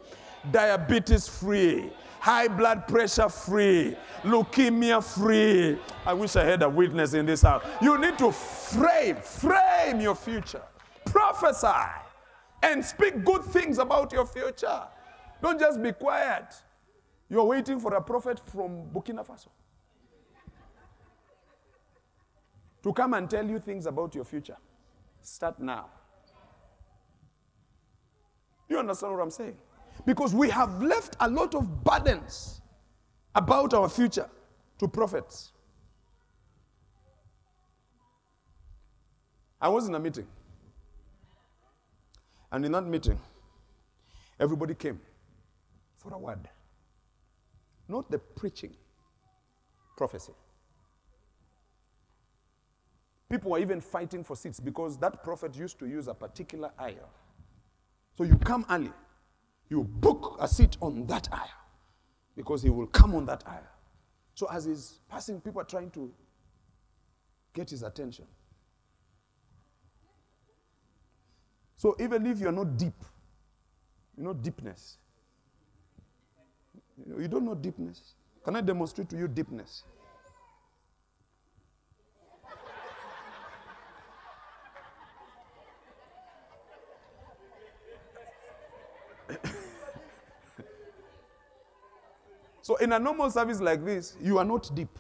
diabetes-free, high blood pressure-free, leukemia-free. I wish I had a witness in this house. You need to frame your future. Prophesy and speak good things about your future. Don't just be quiet. You're waiting for a prophet from Burkina Faso to come and tell you things about your future. Start now. You understand what I'm saying? Because we have left a lot of burdens about our future to prophets. I was in a meeting. And in that meeting, everybody came for a word. Not the preaching, prophecy. People were even fighting for seats because that prophet used to use a particular aisle. So you come early, you book a seat on that aisle because he will come on that aisle. So as he's passing, people are trying to get his attention. So even if you're not deep, you know deepness. You don't know deepness. Can I demonstrate to you deepness? So in a normal service like this, you are not deep.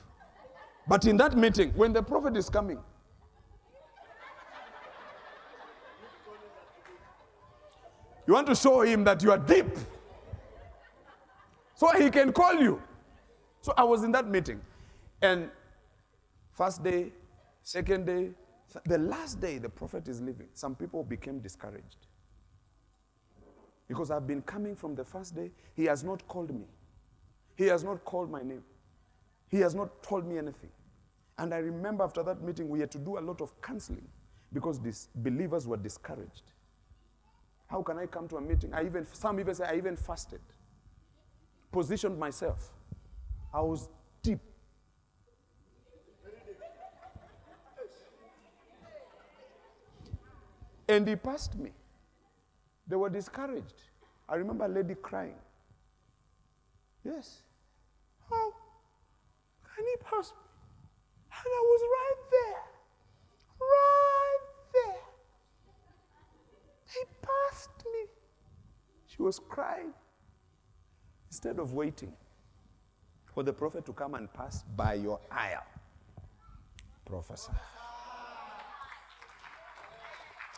But in that meeting, when the prophet is coming, You want to show him that you are deep, so he can call you. So I was in that meeting. And first day, second day, the last day the prophet is leaving, some people became discouraged. Because I've been coming from the first day, he has not called me. He has not called my name. He has not told me anything. And I remember after that meeting, we had to do a lot of counseling because these believers were discouraged. How can I come to a meeting? Some even say I even fasted, positioned myself. I was deep. And he passed me. They were discouraged. I remember a lady crying. Yes. How can he pass me? And I was right there. Right there. He passed me. She was crying. Instead of waiting for the prophet to come and pass by your aisle, prophesy.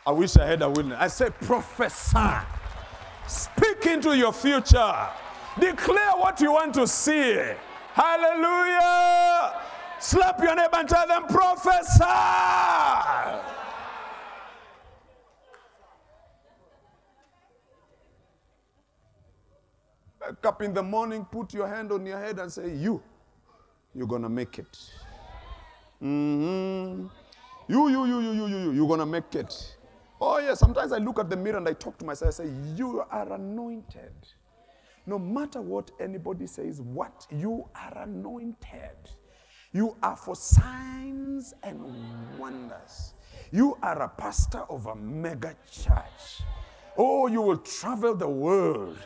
I wish I had a witness. I said, prophesy. Speak into your future. Declare what you want to see. Hallelujah. Slap your neighbor and tell them, prophesy. Wake up in the morning, put your hand on your head and say, you're going to make it. Mm-hmm. You're going to make it. Oh, yeah, sometimes I look at the mirror and I talk to myself. I say, you are anointed. No matter what anybody says, you are anointed. You are for signs and wonders. You are a pastor of a mega church. Oh, you will travel the world.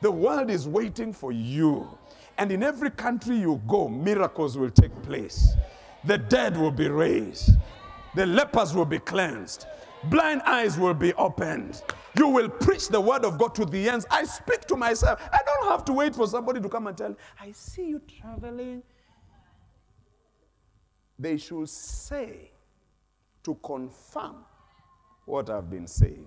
The world is waiting for you. And in every country you go, miracles will take place. The dead will be raised. The lepers will be cleansed. Blind eyes will be opened. You will preach the word of God to the ends. I speak to myself. I don't have to wait for somebody to come and tell me, I see you traveling. They should say to confirm what I've been saying.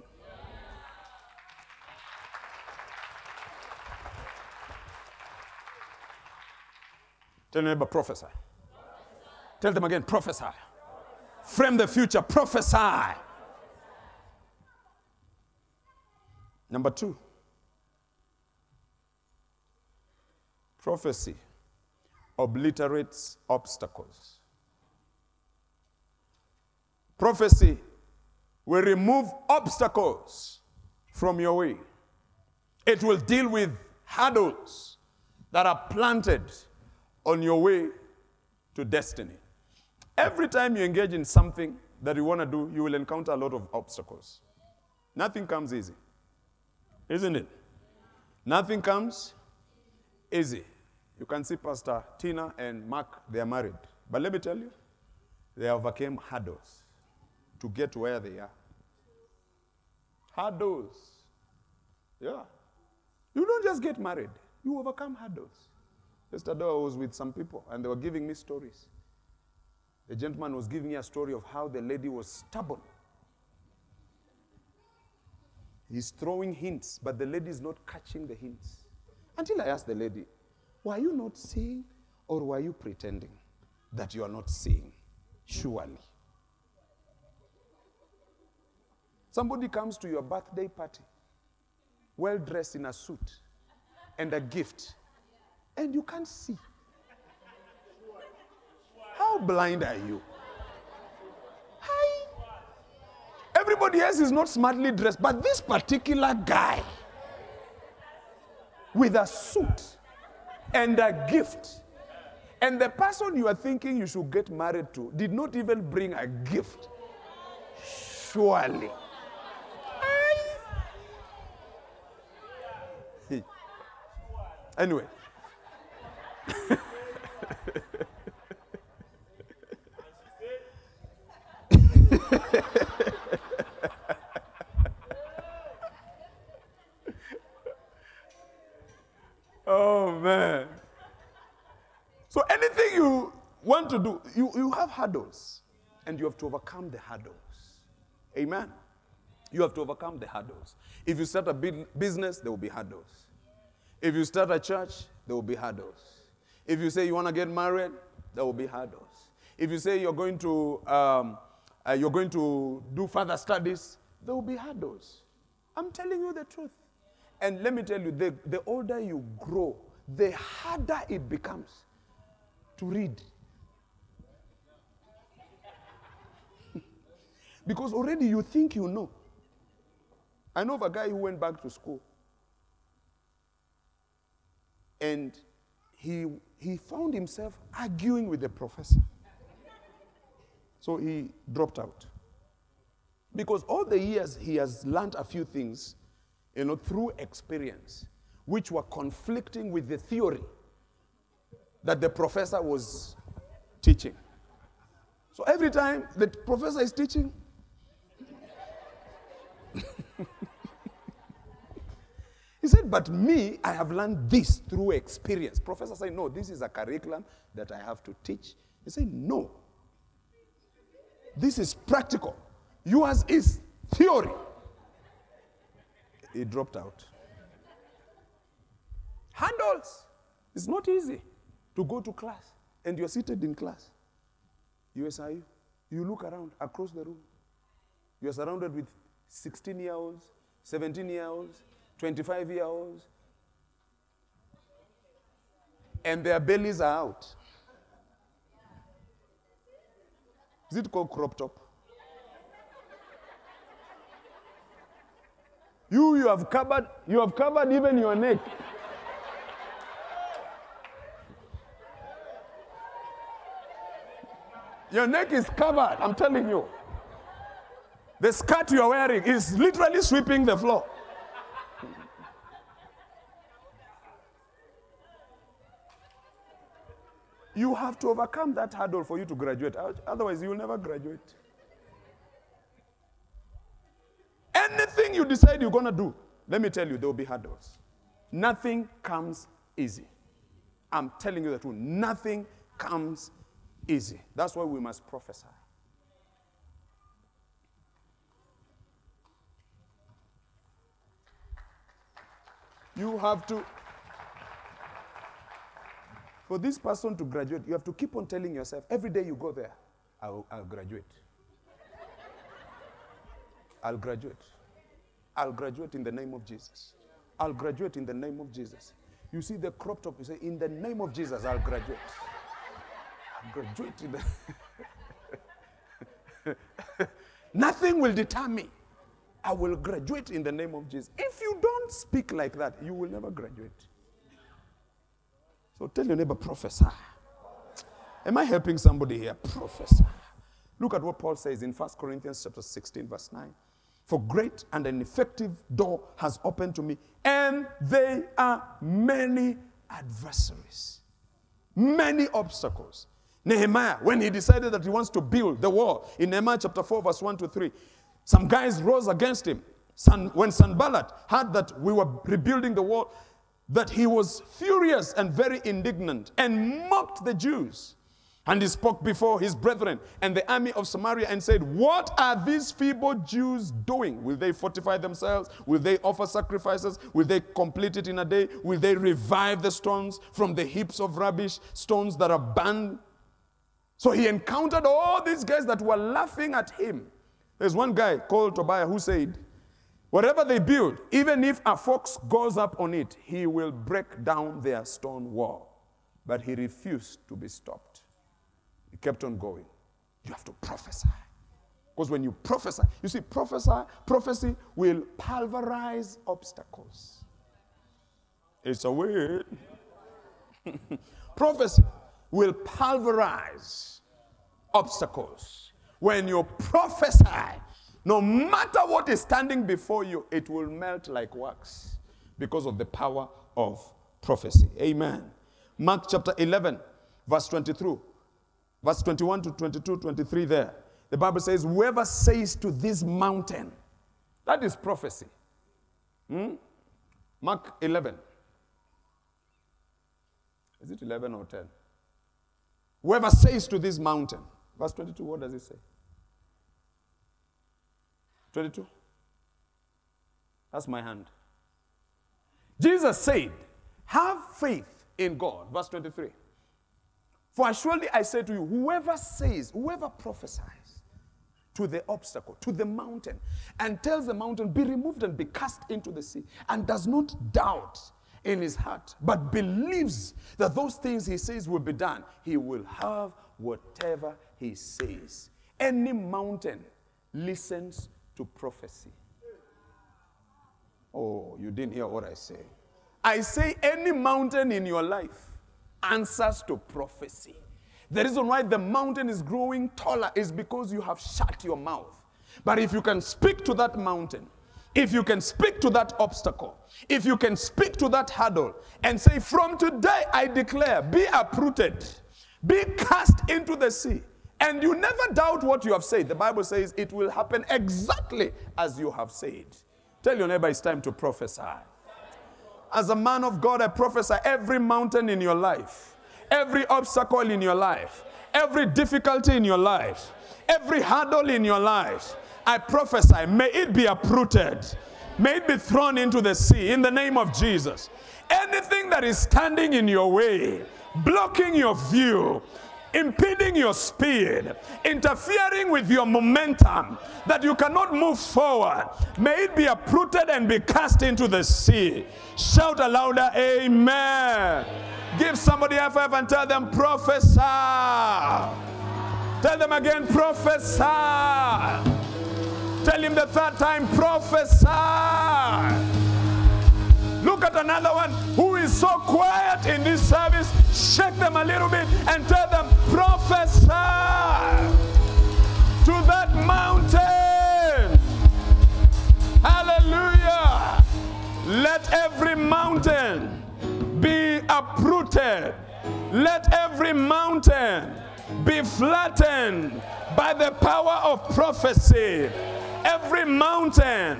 Tell them about prophesy. Tell them again, prophesy. Frame the future, prophesy. Number 2. Prophecy obliterates obstacles. Prophecy will remove obstacles from your way. It will deal with hurdles that are planted on your way to destiny. Every time you engage in something that you want to do, you will encounter a lot of obstacles. Nothing comes easy, isn't it? Nothing comes easy. You can see Pastor Tina and Mark, they are married. But let me tell you, they overcame hurdles to get where they are. Hurdles. Yeah. You don't just get married. You overcome hurdles. Yesterday I was with some people and they were giving me stories. The gentleman was giving me a story of how the lady was stubborn. He's throwing hints, but the lady is not catching the hints. Until I asked the lady, were you not seeing or were you pretending that you are not seeing? Surely. Somebody comes to your birthday party, well dressed in a suit and a gift, and you can't see. How blind are you? Hi. Everybody else is not smartly dressed, but this particular guy with a suit and a gift, and the person you are thinking you should get married to did not even bring a gift. Surely. Hi. Anyway. Oh, man. So anything you want to do, you have hurdles, and you have to overcome the hurdles. Amen. You have to overcome the hurdles. If you start a business, there will be hurdles. If you start a church, there will be hurdles. If you say you want to get married, there will be hurdles. If you say you're going to do further studies, there will be hurdles. I'm telling you the truth. And let me tell you, the older you grow, the harder it becomes to read. Because already you think you know. I know of a guy who went back to school. And he found himself arguing with the professor. So he dropped out. Because all the years he has learned a few things, through experience, which were conflicting with the theory that the professor was teaching. So every time the professor is teaching, he said, but me, I have learned this through experience. Professor said, no, this is a curriculum that I have to teach. He said, no. This is practical. Yours is theory. He dropped out. Handles. It's not easy to go to class and you're seated in class. USIU, you look around across the room. You're surrounded with 16-year-olds, 17-year-olds, 25-year-olds. And their bellies are out. Is it called crop top? You have covered even your neck. Your neck is covered, I'm telling you. The skirt you are wearing is literally sweeping the floor. You have to overcome that hurdle for you to graduate. Otherwise, you will never graduate. Anything you decide you're going to do, let me tell you, there will be hurdles. Nothing comes easy. I'm telling you the truth. Nothing comes easy. That's why we must prophesy. You have to... For this person to graduate, you have to keep on telling yourself, every day you go there, I'll graduate. I'll graduate. I'll graduate in the name of Jesus. I'll graduate in the name of Jesus. You see the crop top, you say, in the name of Jesus, I'll graduate. I'll graduate in the... Nothing will deter me. I will graduate in the name of Jesus. If you don't speak like that, you will never graduate. So tell your neighbor, prophesy. Am I helping somebody here? Prophesy. Look at what Paul says in First Corinthians chapter 16, verse 9. For great and an effective door has opened to me, and there are many adversaries, many obstacles. Nehemiah, when he decided that he wants to build the wall, in Nehemiah chapter 4, verse 1 to 3, some guys rose against him. When Sanballat heard that we were rebuilding the wall, that he was furious and very indignant and mocked the Jews. And he spoke before his brethren and the army of Samaria and said, what are these feeble Jews doing? Will they fortify themselves? Will they offer sacrifices? Will they complete it in a day? Will they revive the stones from the heaps of rubbish, stones that are burned? So he encountered all these guys that were laughing at him. There's one guy called Tobiah who said, whatever they build, even if a fox goes up on it, he will break down their stone wall. But he refused to be stopped. He kept on going. You have to prophesy. Because when you prophesy, you see, prophecy will pulverize obstacles. It's a word. Prophecy will pulverize obstacles. When you prophesy, no matter what is standing before you, it will melt like wax because of the power of prophecy. Amen. Mark chapter 11, verse 23. Verse 21 to 22, 23 there. The Bible says, whoever says to this mountain, that is prophecy. Mark 11. Is it 11 or 10? Whoever says to this mountain, verse 22, what does it say? 22? That's my hand. Jesus said, have faith in God. Verse 23. For surely I say to you, whoever says, whoever prophesies to the obstacle, to the mountain, and tells the mountain, be removed and be cast into the sea, and does not doubt in his heart, but believes that those things he says will be done, he will have whatever he says. Any mountain listens to prophecy. Oh, you didn't hear what I say. I say any mountain in your life answers to prophecy. The reason why the mountain is growing taller is because you have shut your mouth. But if you can speak to that mountain, if you can speak to that obstacle, if you can speak to that hurdle and say, from today I declare, be uprooted, be cast into the sea, and you never doubt what you have said. The Bible says it will happen exactly as you have said. Tell your neighbor, it's time to prophesy. As a man of God, I prophesy every mountain in your life, every obstacle in your life, every difficulty in your life, every hurdle in your life, I prophesy, may it be uprooted. May it be thrown into the sea in the name of Jesus. Anything that is standing in your way, blocking your view, impeding your speed, interfering with your momentum, that you cannot move forward, may it be uprooted and be cast into the sea. Shout aloud, amen. Give somebody a high five and tell them, prophesy. Tell them again, prophesy. Tell him the third time, prophesy. Look at another one who is so quiet in this service. Shake them a little bit and tell them, prophesy to that mountain. Hallelujah. Let every mountain be uprooted. Let every mountain be flattened by the power of prophecy. Every mountain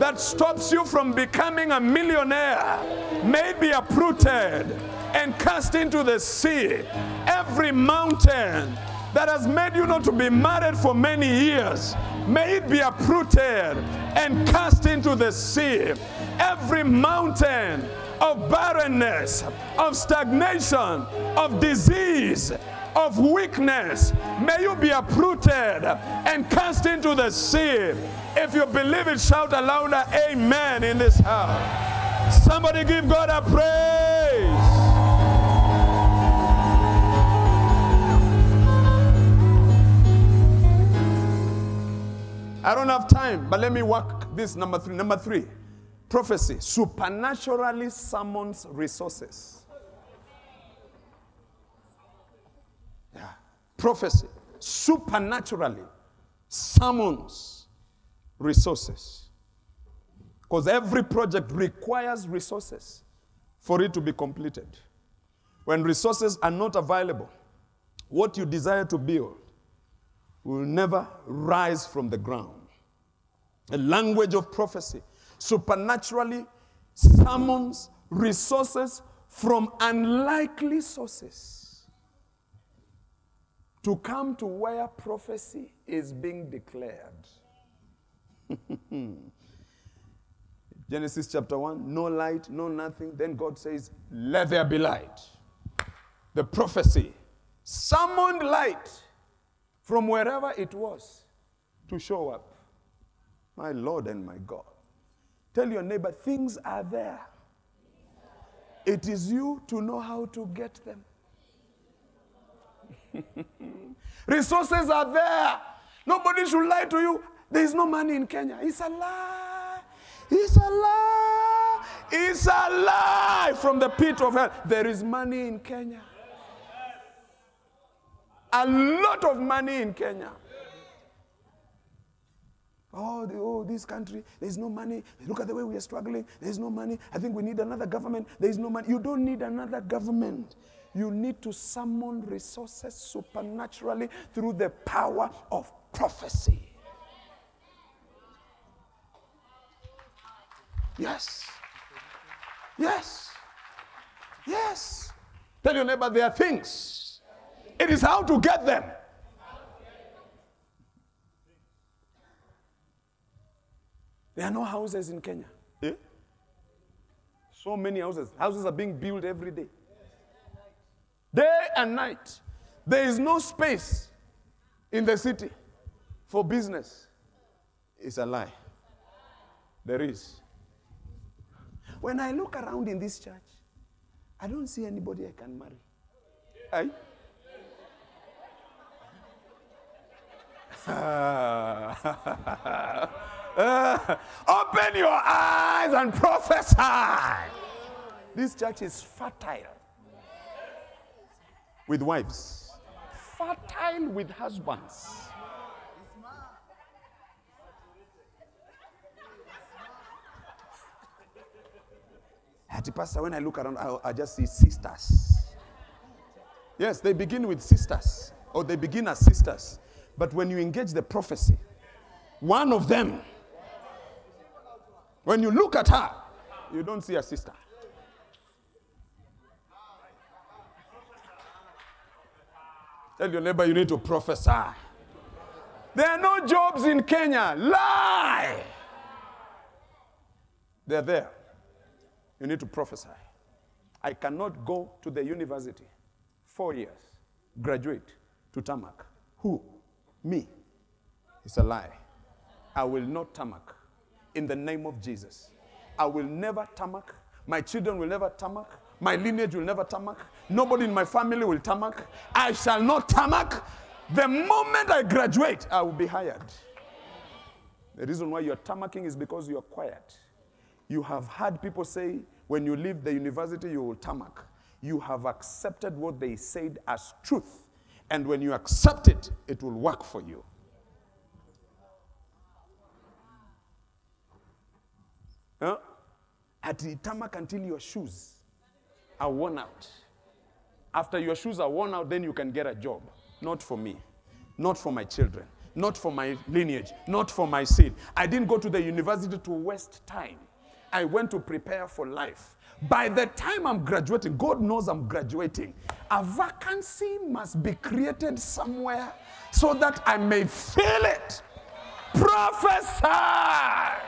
that stops you from becoming a millionaire may be uprooted and cast into the sea. Every mountain that has made you not to be married for many years, may it be uprooted and cast into the sea. Every mountain of barrenness, of stagnation, of disease, of weakness, may you be uprooted and cast into the sea. If you believe it, shout aloud, amen, in this house. Somebody give God a praise. I don't have time, but let me work this number three. Number three, prophecy supernaturally summons resources. Prophecy supernaturally summons resources. Because every project requires resources for it to be completed. When resources are not available, what you desire to build will never rise from the ground. The language of prophecy supernaturally summons resources from unlikely sources to come to where prophecy is being declared. Genesis chapter 1, no light, no nothing. Then God says, let there be light. The prophecy summoned light from wherever it was to show up. My Lord and my God. Tell your neighbor, things are there. It is you to know how to get them. Resources are there. Nobody should lie to you. There is no money in Kenya. It's a lie. It's a lie. It's a lie from the pit of hell. There is money in Kenya. A lot of money in Kenya. Oh, this country, there's no money. Look at the way we are struggling. There's no money. I think we need another government. There's no money. You don't need another government. You need to summon resources supernaturally through the power of prophecy. Yes. Yes. Yes. Tell your neighbor, there are things. It is how to get them. There are no houses in Kenya. Eh? So many houses. Houses are being built every day. Day and night. There is no space in the city for business. It's a lie. There is. When I look around in this church, I don't see anybody I can marry. Aye? Open your eyes and prophesy. This church is fertile with wives, fertile with husbands. At pastor, when I look around, I just see sisters. Yes, they begin with sisters, or they begin as sisters. But when you engage the prophecy, one of them, when you look at her, you don't see a sister. Tell your neighbor you need to prophesy. There are no jobs in Kenya. Lie! They're there. You need to prophesy. I cannot go to the university 4 years, graduate to tarmac. Who? Me. It's a lie. I will not tarmac in the name of Jesus. I will never tarmac. My children will never tarmac. My lineage will never tarmac. Nobody in my family will tarmac. I shall not tarmac. The moment I graduate, I will be hired. The reason why you're tarmacking is because you're quiet. You have heard people say, when you leave the university, you will tarmac. You have accepted what they said as truth. And when you accept it, it will work for you. Huh? At the tarmac until your shoes are worn out. After your shoes are worn out, then you can get a job. Not for me. Not for my children. Not for my lineage. Not for my seed. I didn't go to the university to waste time. I went to prepare for life. By the time I'm graduating, God knows I'm graduating, a vacancy must be created somewhere so that I may fill it. Prophesy!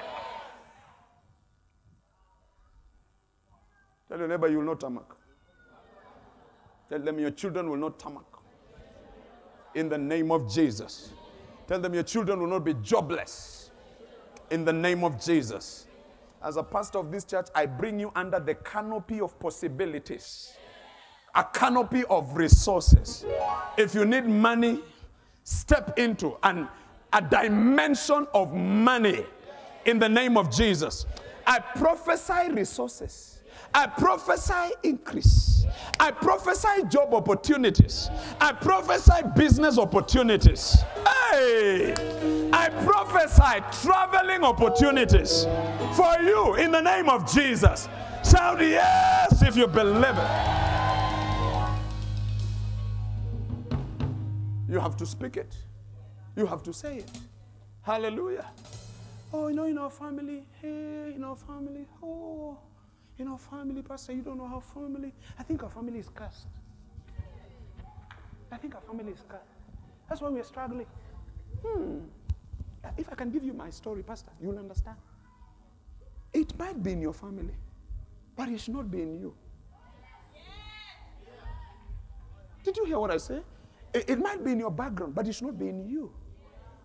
Tell your neighbor you will not tarmac. Tell them your children will not tarmac. In the name of Jesus. Tell them your children will not be jobless. In the name of Jesus. As a pastor of this church, I bring you under the canopy of possibilities. A canopy of resources. If you need money, step into a dimension of money in the name of Jesus. I prophesy resources. I prophesy increase. I prophesy job opportunities. I prophesy business opportunities. Hey! I prophesy traveling opportunities for you in the name of Jesus. Shout yes if you believe it. You have to speak it. You have to say it. Hallelujah. Oh, you know, in our family, hey, in our family, oh. In our family, Pastor, you don't know how family. I think our family is cursed. That's why we are struggling. If I can give you my story, Pastor, you'll understand. It might be in your family, but it should not be in you. Did you hear what I say? It might be in your background, but it should not be in you.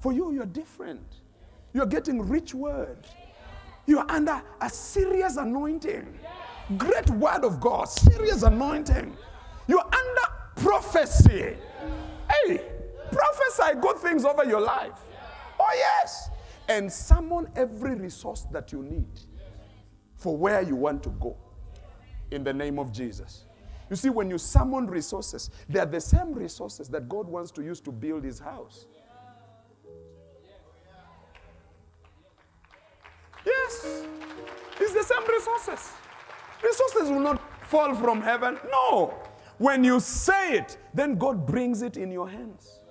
For you, you're different. You're getting rich word. You are under a serious anointing. Great word of God. Serious anointing. You are under prophecy. Hey, prophesy good things over your life. Oh, yes. And summon every resource that you need for where you want to go in the name of Jesus. You see, when you summon resources, they are the same resources that God wants to use to build his house. Yes, it's the same resources. Resources will not fall from heaven. No. When you say it, then God brings it in your hands.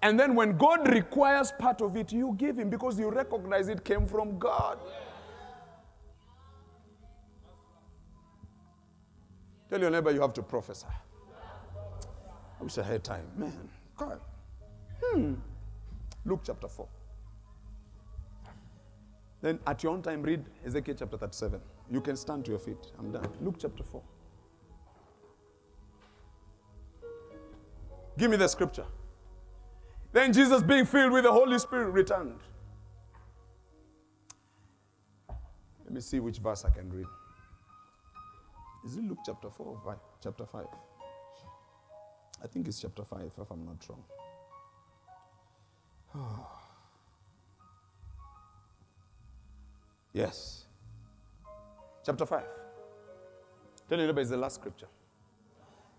And then when God requires part of it, you give him because you recognize it came from God. Tell your neighbor you have to prophesy. I wish I had time. Man, God. Luke chapter 4. Then at your own time, read Ezekiel chapter 37. You can stand to your feet. I'm done. Luke chapter 4. Give me the scripture. Then Jesus, being filled with the Holy Spirit, returned. Let me see which verse I can read. Is it Luke chapter 4 or 5? Chapter 5? I think it's chapter 5, if I'm not wrong. Oh. Yes. Chapter 5. Tell you, it's the last scripture.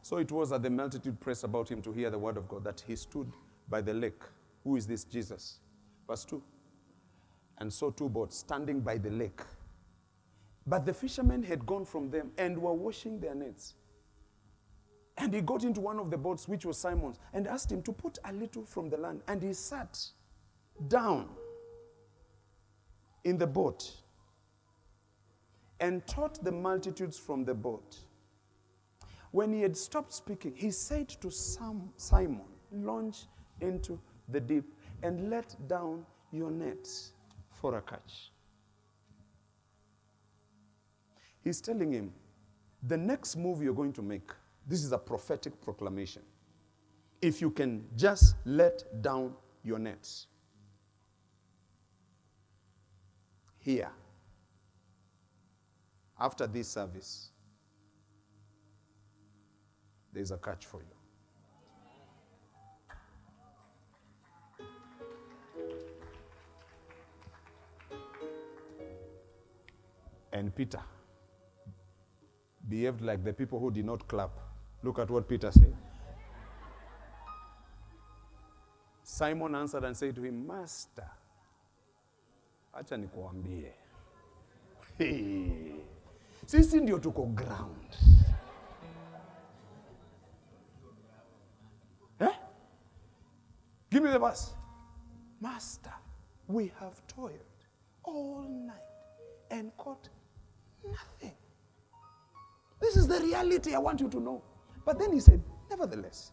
So it was that the multitude pressed about him to hear the word of God, that he stood by the lake. Who is this Jesus? Verse 2. And saw two boats standing by the lake. But the fishermen had gone from them and were washing their nets. And he got into one of the boats, which was Simon's, and asked him to put a little from the land. And he sat down in the boat and taught the multitudes from the boat. When he had stopped speaking, he said to Simon, launch into the deep and let down your nets for a catch. He's telling him, the next move you're going to make, this is a prophetic proclamation. If you can just let down your nets. Here. After this service, there's a catch for you. And Peter behaved like the people who did not clap. Look at what Peter said. Simon answered and said to him, Master, acha nikuambie. Sisi ndio tuko ground. Eh? Give me the verse. Master, we have toiled all night and caught nothing. This is the reality I want you to know. But then he said, nevertheless,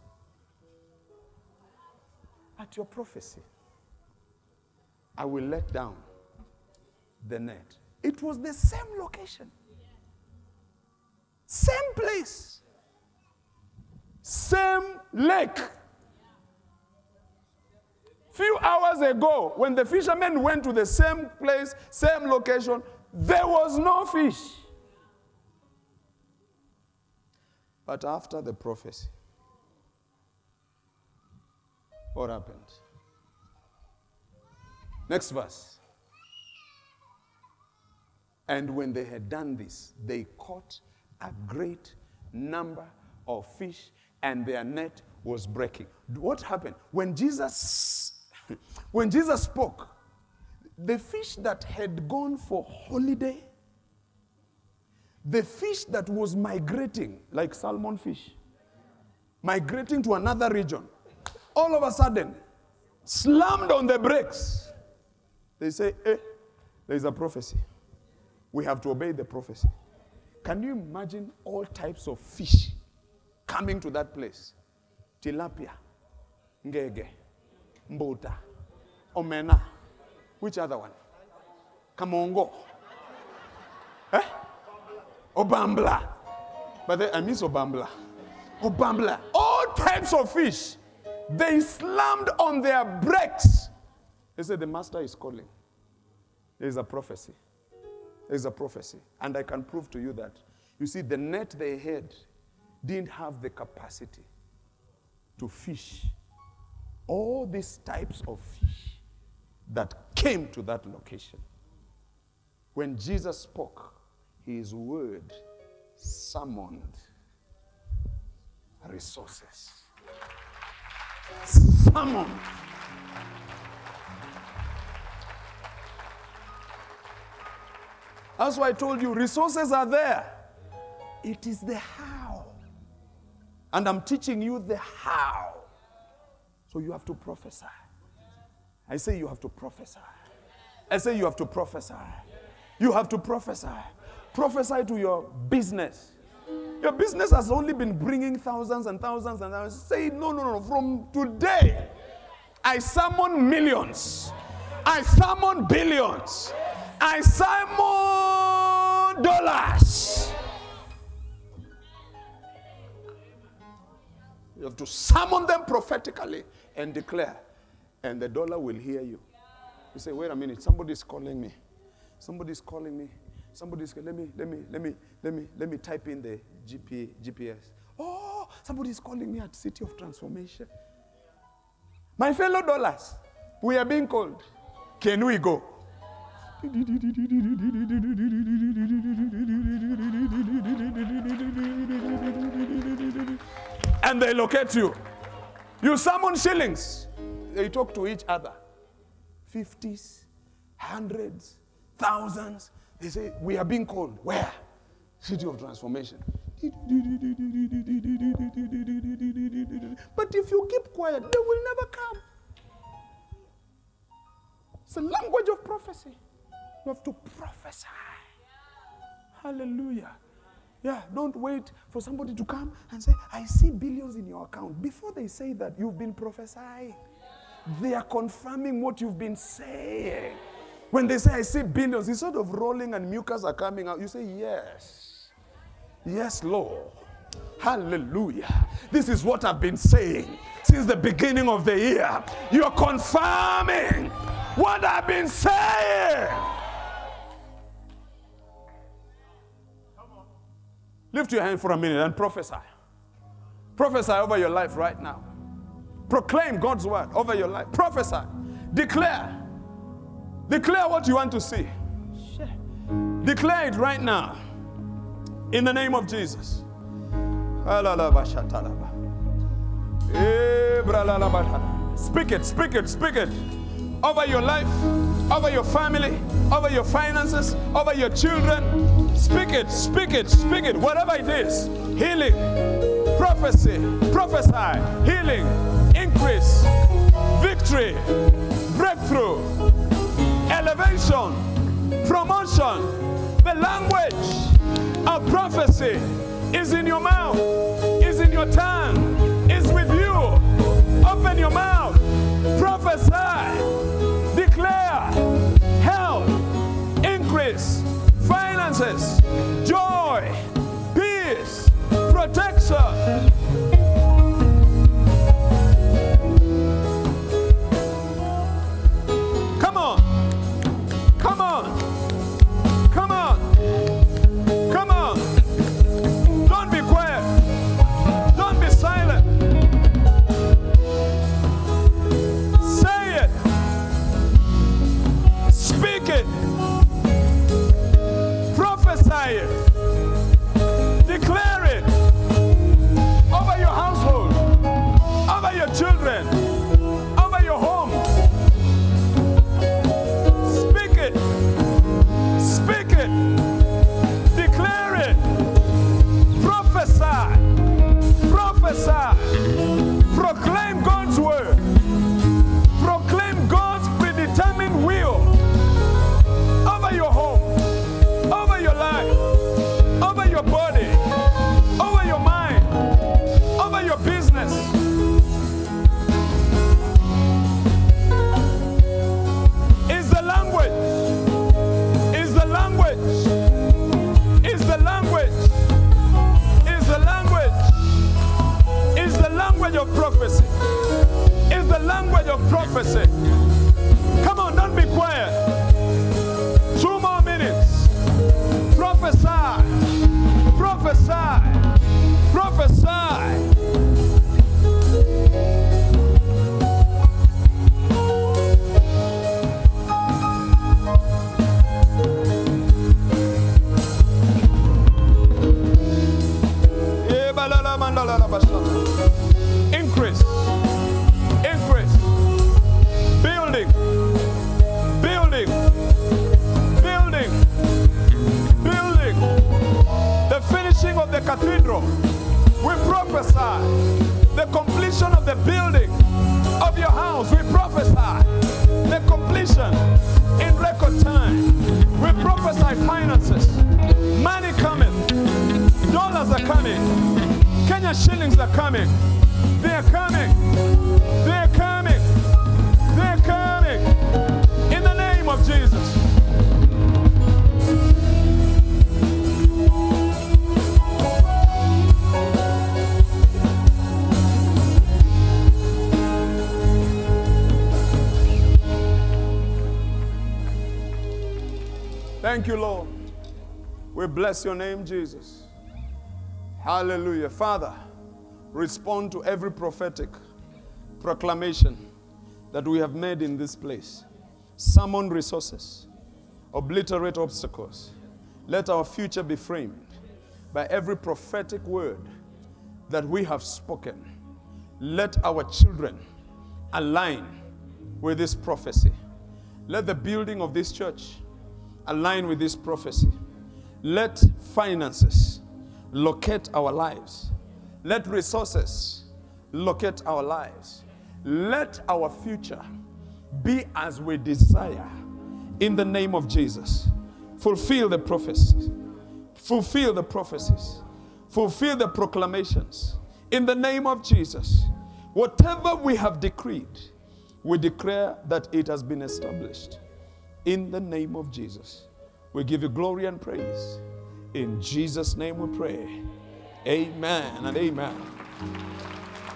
at your prophecy, I will let down the net. It was the same location. Same place. Same lake. Few hours ago, when the fishermen went to the same place, same location, there was no fish. But after the prophecy, what happened? Next verse. And when they had done this, they caught a great number of fish, and their net was breaking. What happened? When Jesus spoke, the fish that had gone for holiday, the fish that was migrating, like salmon fish, migrating to another region, all of a sudden, slammed on the brakes. They say, there is a prophecy. We have to obey the prophecy. Can you imagine all types of fish coming to that place? Tilapia, ngege, mbota, omena. Which other one? Kamongo. Eh? Obambla. But I miss Obambla. Obambla. All types of fish. They slammed on their brakes. They said, the master is calling. There is a prophecy. There is a prophecy. And I can prove to you that. You see, the net they had didn't have the capacity to fish all these types of fish that came to that location. When Jesus spoke, his word summoned resources. Summoned. That's why I told you, resources are there. It is the how. And I'm teaching you the how. So you have to prophesy. I say you have to prophesy. I say you have to prophesy. You have to prophesy. Prophesy to your business. Your business has only been bringing thousands and thousands and thousands. Say, no. From today, I summon millions. I summon billions. and Simon dollars. You have to summon them prophetically and declare, and the dollar will hear you. You say, wait a minute, somebody's calling me. Somebody's calling me. Somebody's let me type in the GPS. Oh, somebody's calling me at City of Transformation. My fellow dollars, we are being called. Can we go? And they locate you. You summon shillings. They talk to each other. 50s, 100s, 1000s. They say, we are being called. Where? City of Transformation. But if you keep quiet, they will never come. It's the language of prophecy. You have to prophesy. Hallelujah. Yeah, don't wait for somebody to come and say, I see billions in your account. Before they say that, you've been prophesying. They are confirming what you've been saying. When they say, I see billions, instead of rolling and mucus are coming out, you say, yes. Yes, Lord. Hallelujah. This is what I've been saying since the beginning of the year. You're confirming what I've been saying. Lift your hand for a minute and prophesy. Prophesy over your life right now. Proclaim God's word over your life. Prophesy. Declare. Declare what you want to see. Declare it right now. In the name of Jesus. Speak it, speak it, speak it. Over your life, over your family, over your finances, over your children. Speak it, speak it, speak it. Whatever it is. Healing, prophecy, prophesy, healing, increase, victory, breakthrough, elevation, promotion. The language of prophecy is in your mouth, is in your tongue, is with you. Open your mouth, prophesy, declare, health, increase, finances, joy, peace, protection. Come on. Come on. Come on. Come on. Don't be quiet. Don't be silent. Say it. Speak it. Prophesy it. Declare it over your household, over your children, over your home. Speak it. Speak it. Declare it. Prophesy. Prophesy. Proclaim God's word. Proclaim God's predetermined will over your home, over your life, over your body. Of prophecy is the language of prophecy. Come on, don't be quiet. 2 more minutes. Prophesy, prophesy, prophesy. Increase, increase, building, building, building, building. The finishing of the cathedral, we prophesy. The completion of the building of your house, we prophesy. The completion in record time, we prophesy finances. Money coming, dollars are coming, Kenya shillings are coming. They're coming. They're coming. They're coming. In the name of Jesus. Thank you, Lord. We bless your name, Jesus. Hallelujah. Father, respond to every prophetic proclamation that we have made in this place. Summon resources. Obliterate obstacles. Let our future be framed by every prophetic word that we have spoken. Let our children align with this prophecy. Let the building of this church align with this prophecy. Let finances locate our lives. Let resources locate our lives. Let our future be as we desire. In the name of Jesus, fulfill the prophecies. Fulfill the prophecies. Fulfill the proclamations. In the name of Jesus, whatever we have decreed, we declare that it has been established. In the name of Jesus, we give you glory and praise. In Jesus' name we pray. Amen and amen.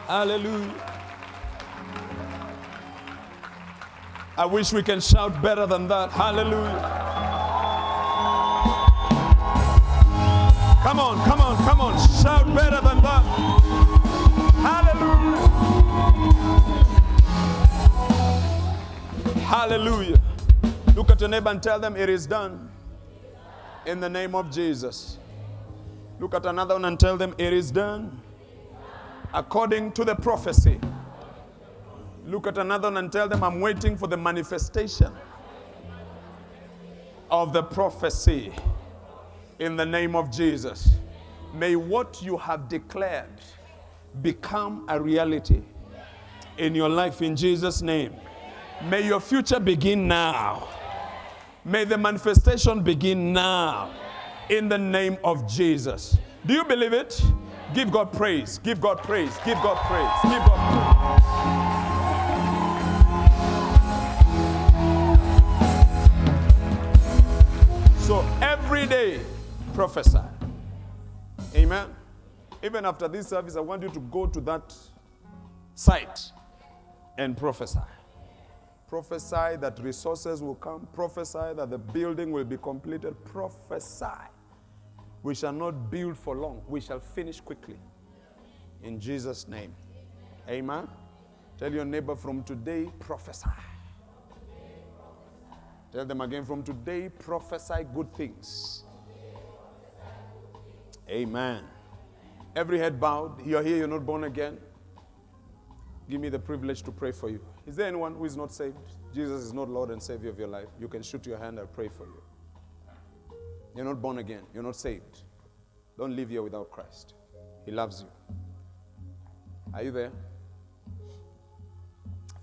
Hallelujah. I wish we can shout better than that. Hallelujah. Come on, come on, come on. Shout better than that. Hallelujah. Hallelujah. Look at your neighbor and tell them it is done. In the name of Jesus. Look at another one and tell them it is done. According to the prophecy. Look at another one and tell them, I'm waiting for the manifestation of the prophecy in the name of Jesus. May what you have declared become a reality in your life in Jesus' name. May your future begin now. May the manifestation begin now in the name of Jesus. Do you believe it? Give God praise. Give God praise. Give God praise. Give God praise. So every day, prophesy. Amen. Even after this service, I want you to go to that site and prophesy. Prophesy that resources will come. Prophesy that the building will be completed. Prophesy. We shall not build for long. We shall finish quickly. In Jesus' name. Amen. Tell your neighbor, from today, prophesy. Tell them again, from today, prophesy good things. Amen. Every head bowed. You're here, you're not born again. Give me the privilege to pray for you. Is there anyone who is not saved? Jesus is not Lord and Savior of your life. You can shoot your hand, I'll pray for you. You're not born again. You're not saved. Don't live here without Christ. He loves you. Are you there?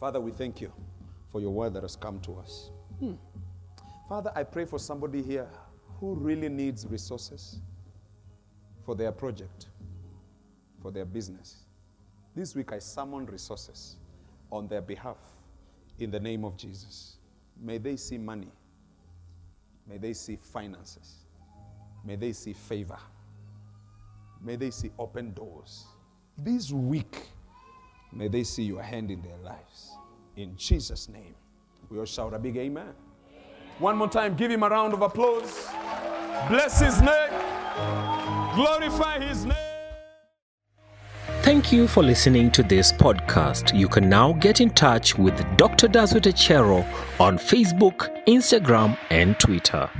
Father, we thank you for your word that has come to us. Father, I pray for somebody here who really needs resources for their project, for their business. This week I summon resources on their behalf in the name of Jesus. May they see money. May they see finances. May they see favor. May they see open doors. This week, may they see your hand in their lives. In Jesus' name. We all shout a big amen. Amen. One more time, give him a round of applause. Bless his name. Glorify his name. Thank you for listening to this podcast. You can now get in touch with Dr. Dodzweit Achero on Facebook, Instagram, and Twitter.